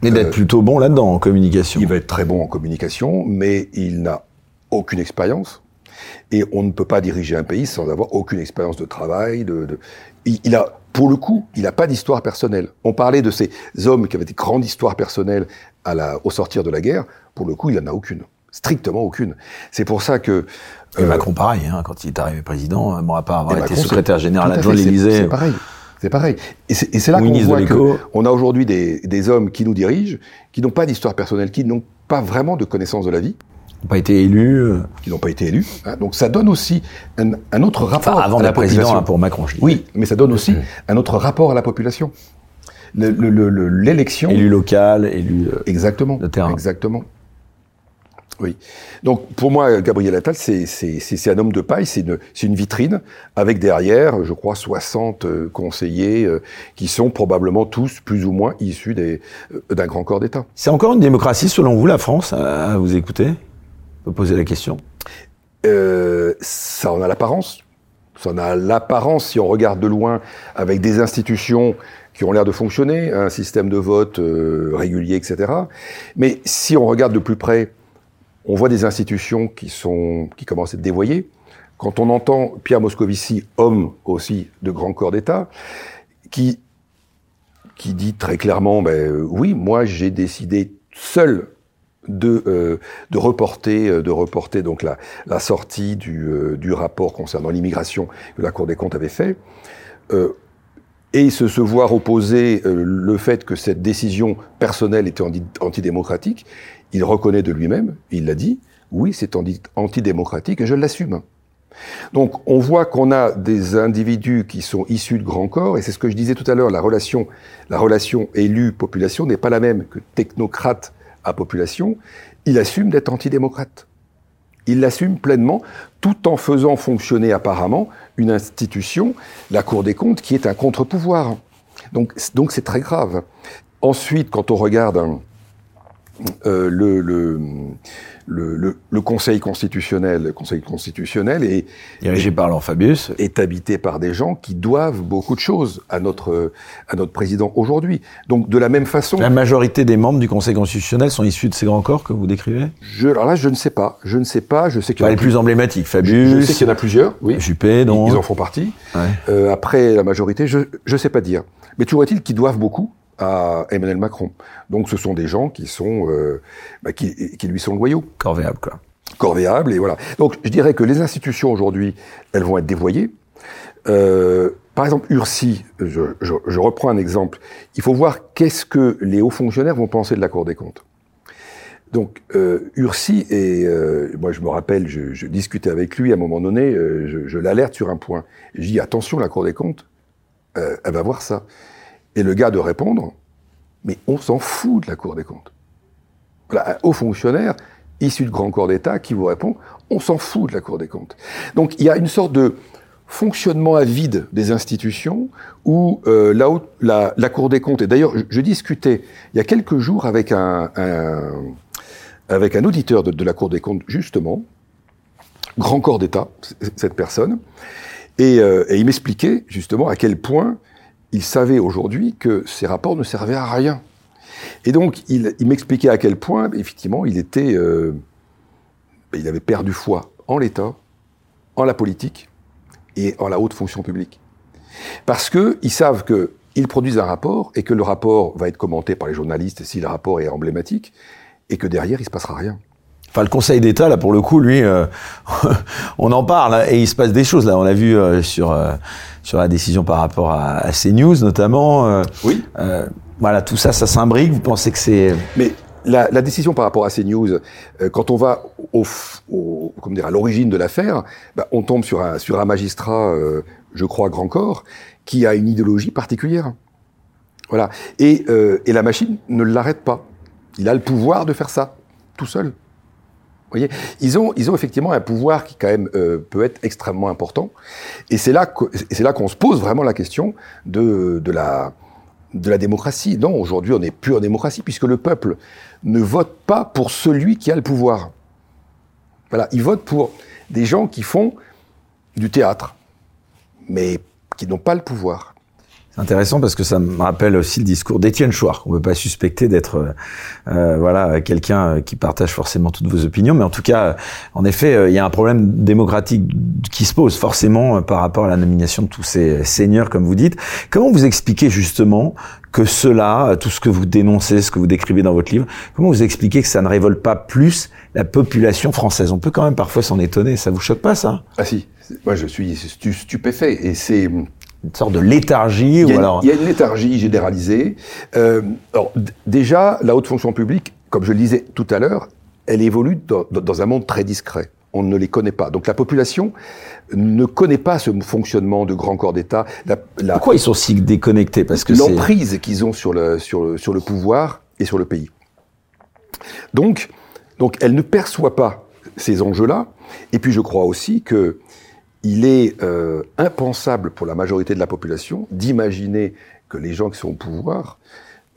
Mais d'être euh, plutôt bon là-dedans, en communication. Il va être très bon en communication, mais il n'a aucune expérience. Et on ne peut pas diriger un pays sans avoir aucune expérience de travail. De, de... Il, il a, pour le coup, il n'a pas d'histoire personnelle. On parlait de ces hommes qui avaient des grandes histoires personnelles à la, au sortir de la guerre. Pour le coup, il n'en a aucune. Strictement aucune. C'est pour ça que... Euh, et Macron, pareil, hein, quand il est arrivé président, bon, à part avoir été Macron, secrétaire général adjoint de l'Élysée... C'est, c'est pareil. C'est pareil. Et c'est, et c'est là qu'on voit qu'on a aujourd'hui des, des hommes qui nous dirigent, qui n'ont pas d'histoire personnelle, qui n'ont pas vraiment de connaissance de la vie. Qui n'ont pas été élus. Euh... Qui n'ont pas été élus. Hein. Donc ça donne aussi un, un autre rapport enfin, avant à la, la présidence hein, pour Macron. Je dis. Oui, mais ça donne aussi mmh. un autre rapport à la population. Le, le, le, le, l'élection. Élu local, élu euh, exactement, de terrain. Exactement. Oui. Donc, pour moi, Gabriel Attal, c'est, c'est, c'est, c'est un homme de paille, c'est une, c'est une vitrine, avec derrière, je crois, soixante euh, conseillers euh, qui sont probablement tous, plus ou moins, issus des, euh, d'un grand corps d'État. C'est encore une démocratie, selon vous, la France, à, à vous écouter ? On peut poser la question. Euh, ça en a l'apparence. Ça a l'apparence, si on regarde de loin, avec des institutions qui ont l'air de fonctionner, un système de vote euh, régulier, et cetera. Mais si on regarde de plus près, on voit des institutions qui, sont, qui commencent à être dévoyées. Quand on entend Pierre Moscovici, homme aussi de grand corps d'État, qui, qui dit très clairement ben, « oui, moi j'ai décidé seul » De, euh, de reporter, de reporter donc la, la sortie du, euh, du rapport concernant l'immigration que la Cour des comptes avait fait, euh, et se, se voir opposer euh, le fait que cette décision personnelle était antidémocratique, il reconnaît de lui-même, il l'a dit, oui, c'est antidémocratique et je l'assume. Donc on voit qu'on a des individus qui sont issus de grands corps, et c'est ce que je disais tout à l'heure, la relation, la relation élu-population n'est pas la même que technocrate à population, il assume d'être antidémocrate. Il l'assume pleinement, tout en faisant fonctionner apparemment une institution, la Cour des comptes, qui est un contre-pouvoir. Donc, donc c'est très grave. Ensuite, quand on regarde hein, euh, le, le, le, le, le Conseil constitutionnel, le Conseil constitutionnel est dirigé par Laurent Fabius, est habité par des gens qui doivent beaucoup de choses à notre à notre président aujourd'hui. Donc de la même façon, la majorité des membres du Conseil constitutionnel sont issus de ces grands corps que vous décrivez. Je, alors là, je ne sais pas, je ne sais pas, je sais qu'il y en a les plus emblématiques, Fabius. Je, je sais qu'il y en a plusieurs, oui. Juppé, non. Ils, ils en font partie. Ouais. Euh, après la majorité, je je sais pas dire. Mais toujours est-il qu'ils doivent beaucoup à Emmanuel Macron. Donc ce sont des gens qui sont euh, bah, qui, qui lui sont loyaux. Corvéable, quoi. Corvéable, et voilà. Donc je dirais que les institutions aujourd'hui, elles vont être dévoyées. Euh, par exemple, Ursi, je, je, je reprends un exemple. Il faut voir qu'est-ce que les hauts fonctionnaires vont penser de la Cour des comptes. Donc euh, Ursi, et euh, moi je me rappelle, je, je discutais avec lui à un moment donné, euh, je, je l'alerte sur un point. Je dis, attention, la Cour des comptes, euh, elle va voir ça. Et le gars de répondre, mais on s'en fout de la Cour des comptes. Voilà, un haut fonctionnaire, issu de grand corps d'État, qui vous répond, on s'en fout de la Cour des comptes. Donc il y a une sorte de fonctionnement à vide des institutions, où euh, la, haute, la, la Cour des comptes, et d'ailleurs je, je discutais il y a quelques jours avec un, un, avec un auditeur de, de la Cour des comptes, justement, grand corps d'État, cette personne, et, euh, et il m'expliquait justement à quel point il savait aujourd'hui que ces rapports ne servaient à rien. Et donc, il, il m'expliquait à quel point, effectivement, il était, euh, il avait perdu foi en l'État, en la politique et en la haute fonction publique. Parce que ils savent que ils produisent un rapport et que le rapport va être commenté par les journalistes si le rapport est emblématique et que derrière, il se passera rien. Enfin, le Conseil d'État, là, pour le coup, lui, euh, on en parle et il se passe des choses. Là, on l'a vu euh, sur euh, sur la décision par rapport à, à CNews, notamment. Euh, oui. Euh, voilà, tout ça, ça s'imbrique. Vous pensez que c'est... Mais la, la décision par rapport à CNews, euh, quand on va au, au comment dire à l'origine de l'affaire, bah, on tombe sur un sur un magistrat, euh, je crois, grand corps, qui a une idéologie particulière. Voilà. Et euh, et la machine ne l'arrête pas. Il a le pouvoir de faire ça tout seul. Vous voyez, ils ont, ils ont effectivement un pouvoir qui quand même euh, peut être extrêmement important, et c'est là, que, c'est là qu'on se pose vraiment la question de, de la, de la démocratie. Non, aujourd'hui, on n'est plus en démocratie puisque le peuple ne vote pas pour celui qui a le pouvoir. Voilà, il vote pour des gens qui font du théâtre, mais qui n'ont pas le pouvoir. Intéressant parce que ça me rappelle aussi le discours d'Étienne Chouard, qu'on ne peut pas suspecter d'être euh, voilà quelqu'un qui partage forcément toutes vos opinions, mais en tout cas, en effet, il y a un problème démocratique qui se pose forcément par rapport à la nomination de tous ces seigneurs, comme vous dites. Comment vous expliquez justement que cela, tout ce que vous dénoncez, ce que vous décrivez dans votre livre, comment vous expliquez que ça ne révolte pas plus la population française? On peut quand même parfois s'en étonner, ça vous choque pas ça? Ah si, moi je suis stupéfait, et c'est... Une sorte de léthargie ou alors... Il y a une léthargie généralisée. Euh, alors, d- déjà, la haute fonction publique, comme je le disais tout à l'heure, elle évolue dans, dans un monde très discret. On ne les connaît pas. Donc la population ne connaît pas ce fonctionnement de grand corps d'État. La, la, Pourquoi ils sont si déconnectés? Parce que l'emprise c'est... qu'ils ont sur le, sur, le, sur le pouvoir et sur le pays. Donc, donc elle ne perçoit pas ces enjeux-là. Et puis je crois aussi que il est euh, impensable pour la majorité de la population d'imaginer que les gens qui sont au pouvoir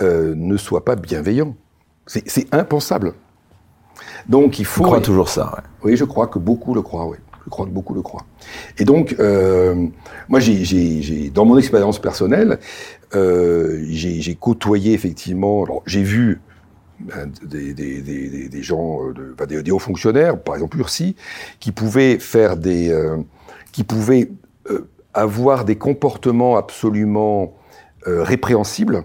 euh, ne soient pas bienveillants. C'est, c'est impensable. Donc il faut... On croit toujours ça, ouais. Oui, je crois que beaucoup le croient, oui. Je crois que beaucoup le croient. Et donc, euh, moi, j'ai, j'ai, j'ai, dans mon expérience personnelle, euh, j'ai, j'ai côtoyé effectivement. Alors, j'ai vu des, des, des, des gens, de, enfin, des, des hauts fonctionnaires, par exemple Ursi, qui pouvaient faire des, euh, qui pouvaient euh, avoir des comportements absolument euh, répréhensibles.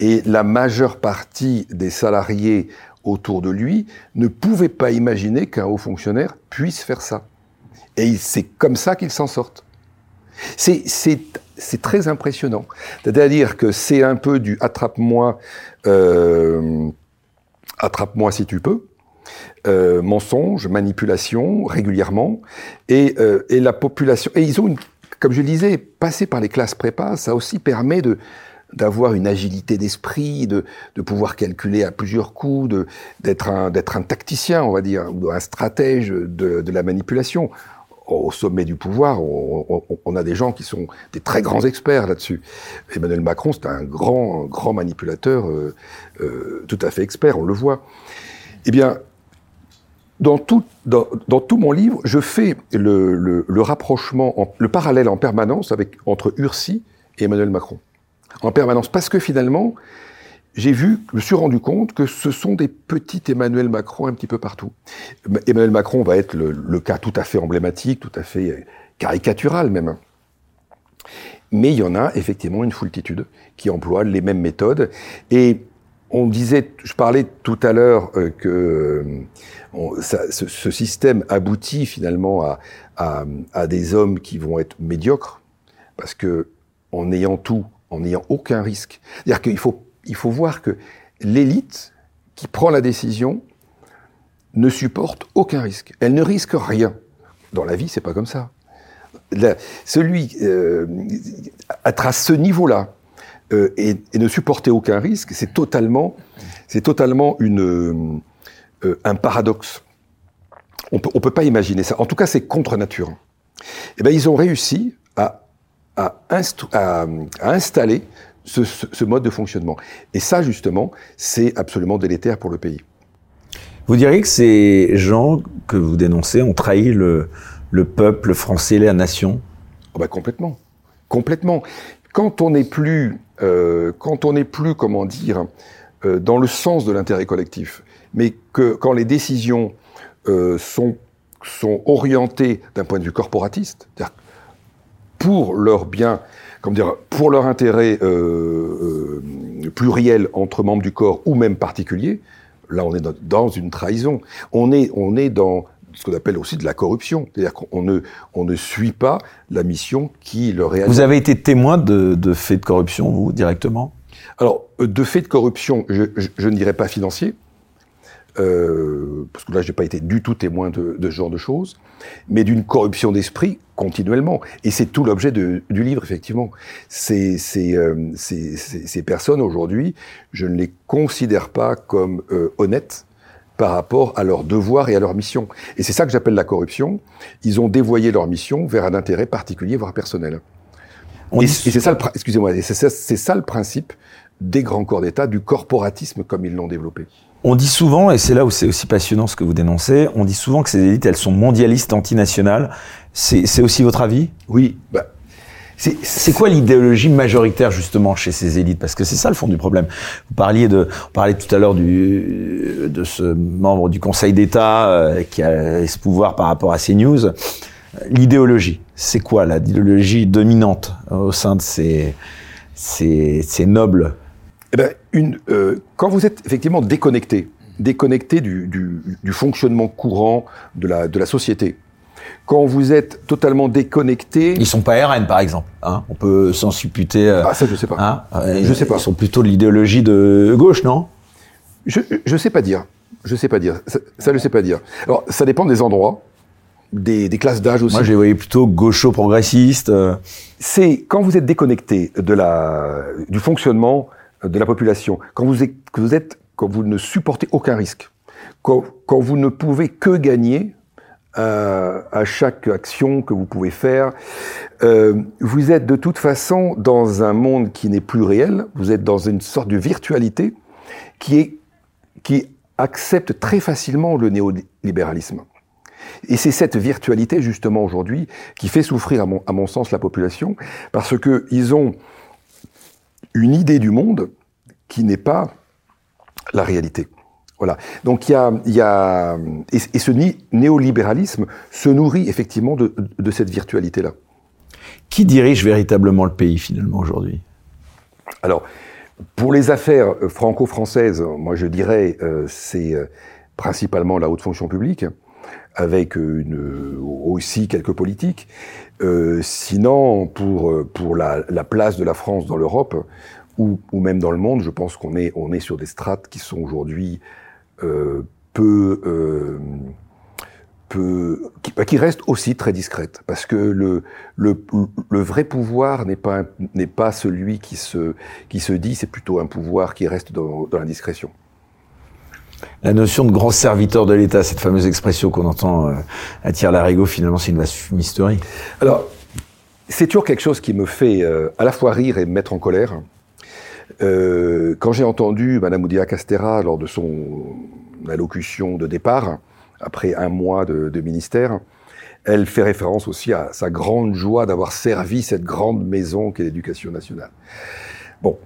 Et la majeure partie des salariés autour de lui ne pouvaient pas imaginer qu'un haut fonctionnaire puisse faire ça. Et c'est comme ça qu'ils s'en sortent. C'est, c'est, c'est très impressionnant. C'est-à-dire que c'est un peu du attrape-moi, euh, attrape-moi si tu peux, euh, mensonge, manipulation, régulièrement, et, euh, et la population. Et ils ont, une, comme je le disais, passer par les classes prépa, ça aussi permet de d'avoir une agilité d'esprit, de, de pouvoir calculer à plusieurs coups, de, d'être, un, d'être un tacticien, on va dire, ou un stratège de, de la manipulation. Au sommet du pouvoir, on, on, on a des gens qui sont des très grands experts là-dessus. Emmanuel Macron, c'est un grand, grand manipulateur, euh, euh, tout à fait expert, on le voit. Eh bien, dans tout, dans, dans tout mon livre, je fais le, le, le rapprochement, en, le parallèle en permanence avec, entre Ursi et Emmanuel Macron. En permanence, parce que finalement, j'ai vu, je me suis rendu compte que ce sont des petits Emmanuel Macron un petit peu partout. Emmanuel Macron va être le, le cas tout à fait emblématique, tout à fait caricatural même. Mais il y en a effectivement une foultitude qui emploie les mêmes méthodes. Et on disait, je parlais tout à l'heure euh, que on, ça, ce, ce système aboutit finalement à, à, à des hommes qui vont être médiocres, parce que en ayant tout, en n'ayant aucun risque. C'est-à-dire qu'il faut, il faut voir que l'élite qui prend la décision ne supporte aucun risque. Elle ne risque rien. Dans la vie, c'est pas comme ça. La, celui, euh, être à ce niveau-là euh, et, et ne supporter aucun risque, c'est totalement, c'est totalement une, euh, un paradoxe. On peut, on peut pas imaginer ça. En tout cas, c'est contre nature. Eh ben, ils ont réussi à À, instu- à, à installer ce, ce, ce mode de fonctionnement. Et ça, justement, c'est absolument délétère pour le pays. Vous diriez que ces gens que vous dénoncez ont trahi le, le peuple français, la nation ? Oh ben complètement, complètement. Quand on n'est plus, euh, quand on n'est plus, comment dire, euh, dans le sens de l'intérêt collectif, mais que quand les décisions euh, sont, sont orientées d'un point de vue corporatiste, c'est-à-dire pour leur bien, comment dire, pour leur intérêt euh, euh, pluriel entre membres du corps ou même particulier, là on est dans, dans une trahison. On est, on est dans ce qu'on appelle aussi de la corruption, c'est-à-dire qu'on ne, on ne suit pas la mission qui leur est. Vous avez été témoin de, de faits de corruption, vous, directement ? Alors, de faits de corruption, je, je, je ne dirais pas financier, euh, parce que là je n'ai pas été du tout témoin de, de ce genre de choses, mais d'une corruption d'esprit continuellement. Et c'est tout l'objet de, du livre, effectivement. Ces, ces, euh, ces, ces, ces personnes, aujourd'hui, je ne les considère pas comme euh, honnêtes par rapport à leurs devoirs et à leur mission. Et c'est ça que j'appelle la corruption. Ils ont dévoyé leur mission vers un intérêt particulier, voire personnel. On et, dit... et c'est ça le, excusez-moi, c'est ça, c'est ça le principe des grands corps d'État, du corporatisme comme ils l'ont développé. On dit souvent, et c'est là où c'est aussi passionnant ce que vous dénoncez, on dit souvent que ces élites, elles sont mondialistes, antinationales. C'est, c'est aussi votre avis ? Oui. Bah, c'est, c'est quoi l'idéologie majoritaire, justement, chez ces élites ? Parce que c'est ça le fond du problème. Vous parliez de, on parlait tout à l'heure du, de ce membre du Conseil d'État euh, qui a ce pouvoir par rapport à CNews. L'idéologie, c'est quoi l'idéologie dominante hein, au sein de ces, ces, ces nobles ? Eh ben, une, euh, quand vous êtes effectivement déconnecté, déconnecté du, du, du fonctionnement courant de la, de la société, quand vous êtes totalement déconnecté... Ils sont pas R N, par exemple. Hein, on peut s'en supputer... Euh, ah, ça, je sais pas. Hein, euh, je sais pas. Ils sont plutôt de l'idéologie de gauche, non ? Je je sais pas dire. Je sais pas dire. Ça, ça je sais pas dire. Alors, ça dépend des endroits, des, des classes d'âge aussi. Moi, je les voyais plutôt gaucho-progressistes. Euh... C'est quand vous êtes déconnecté de la, du fonctionnement... de la population, quand vous êtes, que vous êtes, quand vous ne supportez aucun risque, quand, quand vous ne pouvez que gagner euh, à chaque action que vous pouvez faire, euh, vous êtes de toute façon dans un monde qui n'est plus réel, vous êtes dans une sorte de virtualité qui est, qui accepte très facilement le néolibéralisme. Et c'est cette virtualité, justement, aujourd'hui, qui fait souffrir, à mon, à mon sens, la population, parce que ils ont une idée du monde qui n'est pas la réalité. Voilà. Donc il y a, il y a, et, et ce néolibéralisme se nourrit effectivement de, de cette virtualité-là. Qui dirige véritablement le pays finalement aujourd'hui ? Alors, pour les affaires franco-françaises, moi je dirais euh, c'est principalement la haute fonction publique, avec une, aussi quelques politiques. Euh, sinon, pour pour la, la place de la France dans l'Europe ou, ou même dans le monde, je pense qu'on est on est sur des strates qui sont aujourd'hui Euh, peu, euh, peu, qui, qui reste aussi très discrète, parce que le, le, le vrai pouvoir n'est pas, n'est pas celui qui se, qui se dit, c'est plutôt un pouvoir qui reste dans, dans la discrétion. La notion de grand serviteur de l'État, cette fameuse expression qu'on entend euh, à tire-larigot, finalement, c'est une vaste fumisterie. Alors, c'est toujours quelque chose qui me fait euh, à la fois rire et me mettre en colère. Euh, quand j'ai entendu Madame Oudéa-Castéra lors de son allocution de départ, après un mois de, de ministère, elle fait référence aussi à sa grande joie d'avoir servi cette grande maison qu'est l'Éducation nationale. Bon.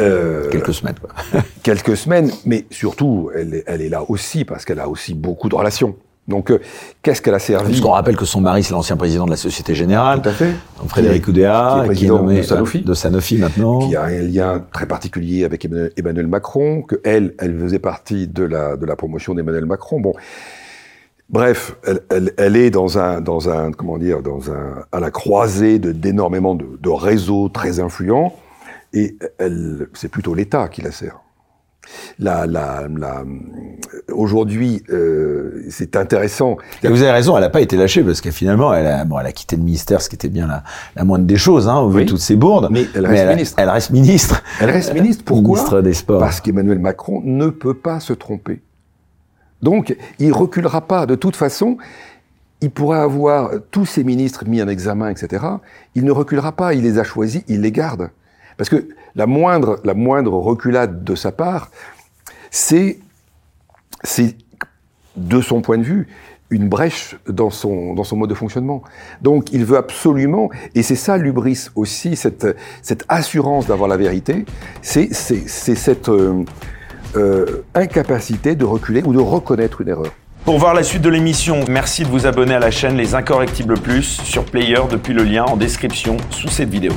Euh, quelques semaines, quoi. Quelques semaines, mais surtout, elle, elle est là aussi parce qu'elle a aussi beaucoup de relations. Donc, euh, qu'est-ce qu'elle a servi ? Puisqu'on rappelle que son mari, c'est l'ancien président de la Société Générale. Tout à fait. Donc, Frédéric Oudéa, qui est, qui est nommé de Sanofi. de Sanofi maintenant. Qui a un lien très particulier avec Emmanuel Macron, que elle, elle faisait partie de la, de la promotion d'Emmanuel Macron. Bon. Bref, elle, elle, elle est dans un, dans un, comment dire, dans un, à la croisée de, d'énormément de, de réseaux très influents. Et elle, c'est plutôt l'État qui la sert. La, la, la, aujourd'hui, euh, c'est intéressant. Et vous avez raison, elle n'a pas été lâchée parce que finalement, elle a, bon, elle a quitté le ministère, ce qui était bien la, la moindre des choses, hein, au vu de toutes ces bourdes. Mais elle reste mais ministre. Elle, elle reste ministre. Elle reste ministre. Pourquoi ? Ministre des Sports. Parce qu'Emmanuel Macron ne peut pas se tromper. Donc, il reculera pas. De toute façon, il pourra avoir tous ses ministres mis en examen, et cetera. Il ne reculera pas. Il les a choisis, il les garde. Parce que la moindre, la moindre reculade de sa part, c'est, c'est, de son point de vue, une brèche dans son, dans son mode de fonctionnement. Donc, il veut absolument, et c'est ça l'hubris aussi, cette, cette assurance d'avoir la vérité, c'est, c'est, c'est cette euh, euh, incapacité de reculer ou de reconnaître une erreur. Pour voir la suite de l'émission, merci de vous abonner à la chaîne Les Incorrectibles Plus sur Player depuis le lien en description sous cette vidéo.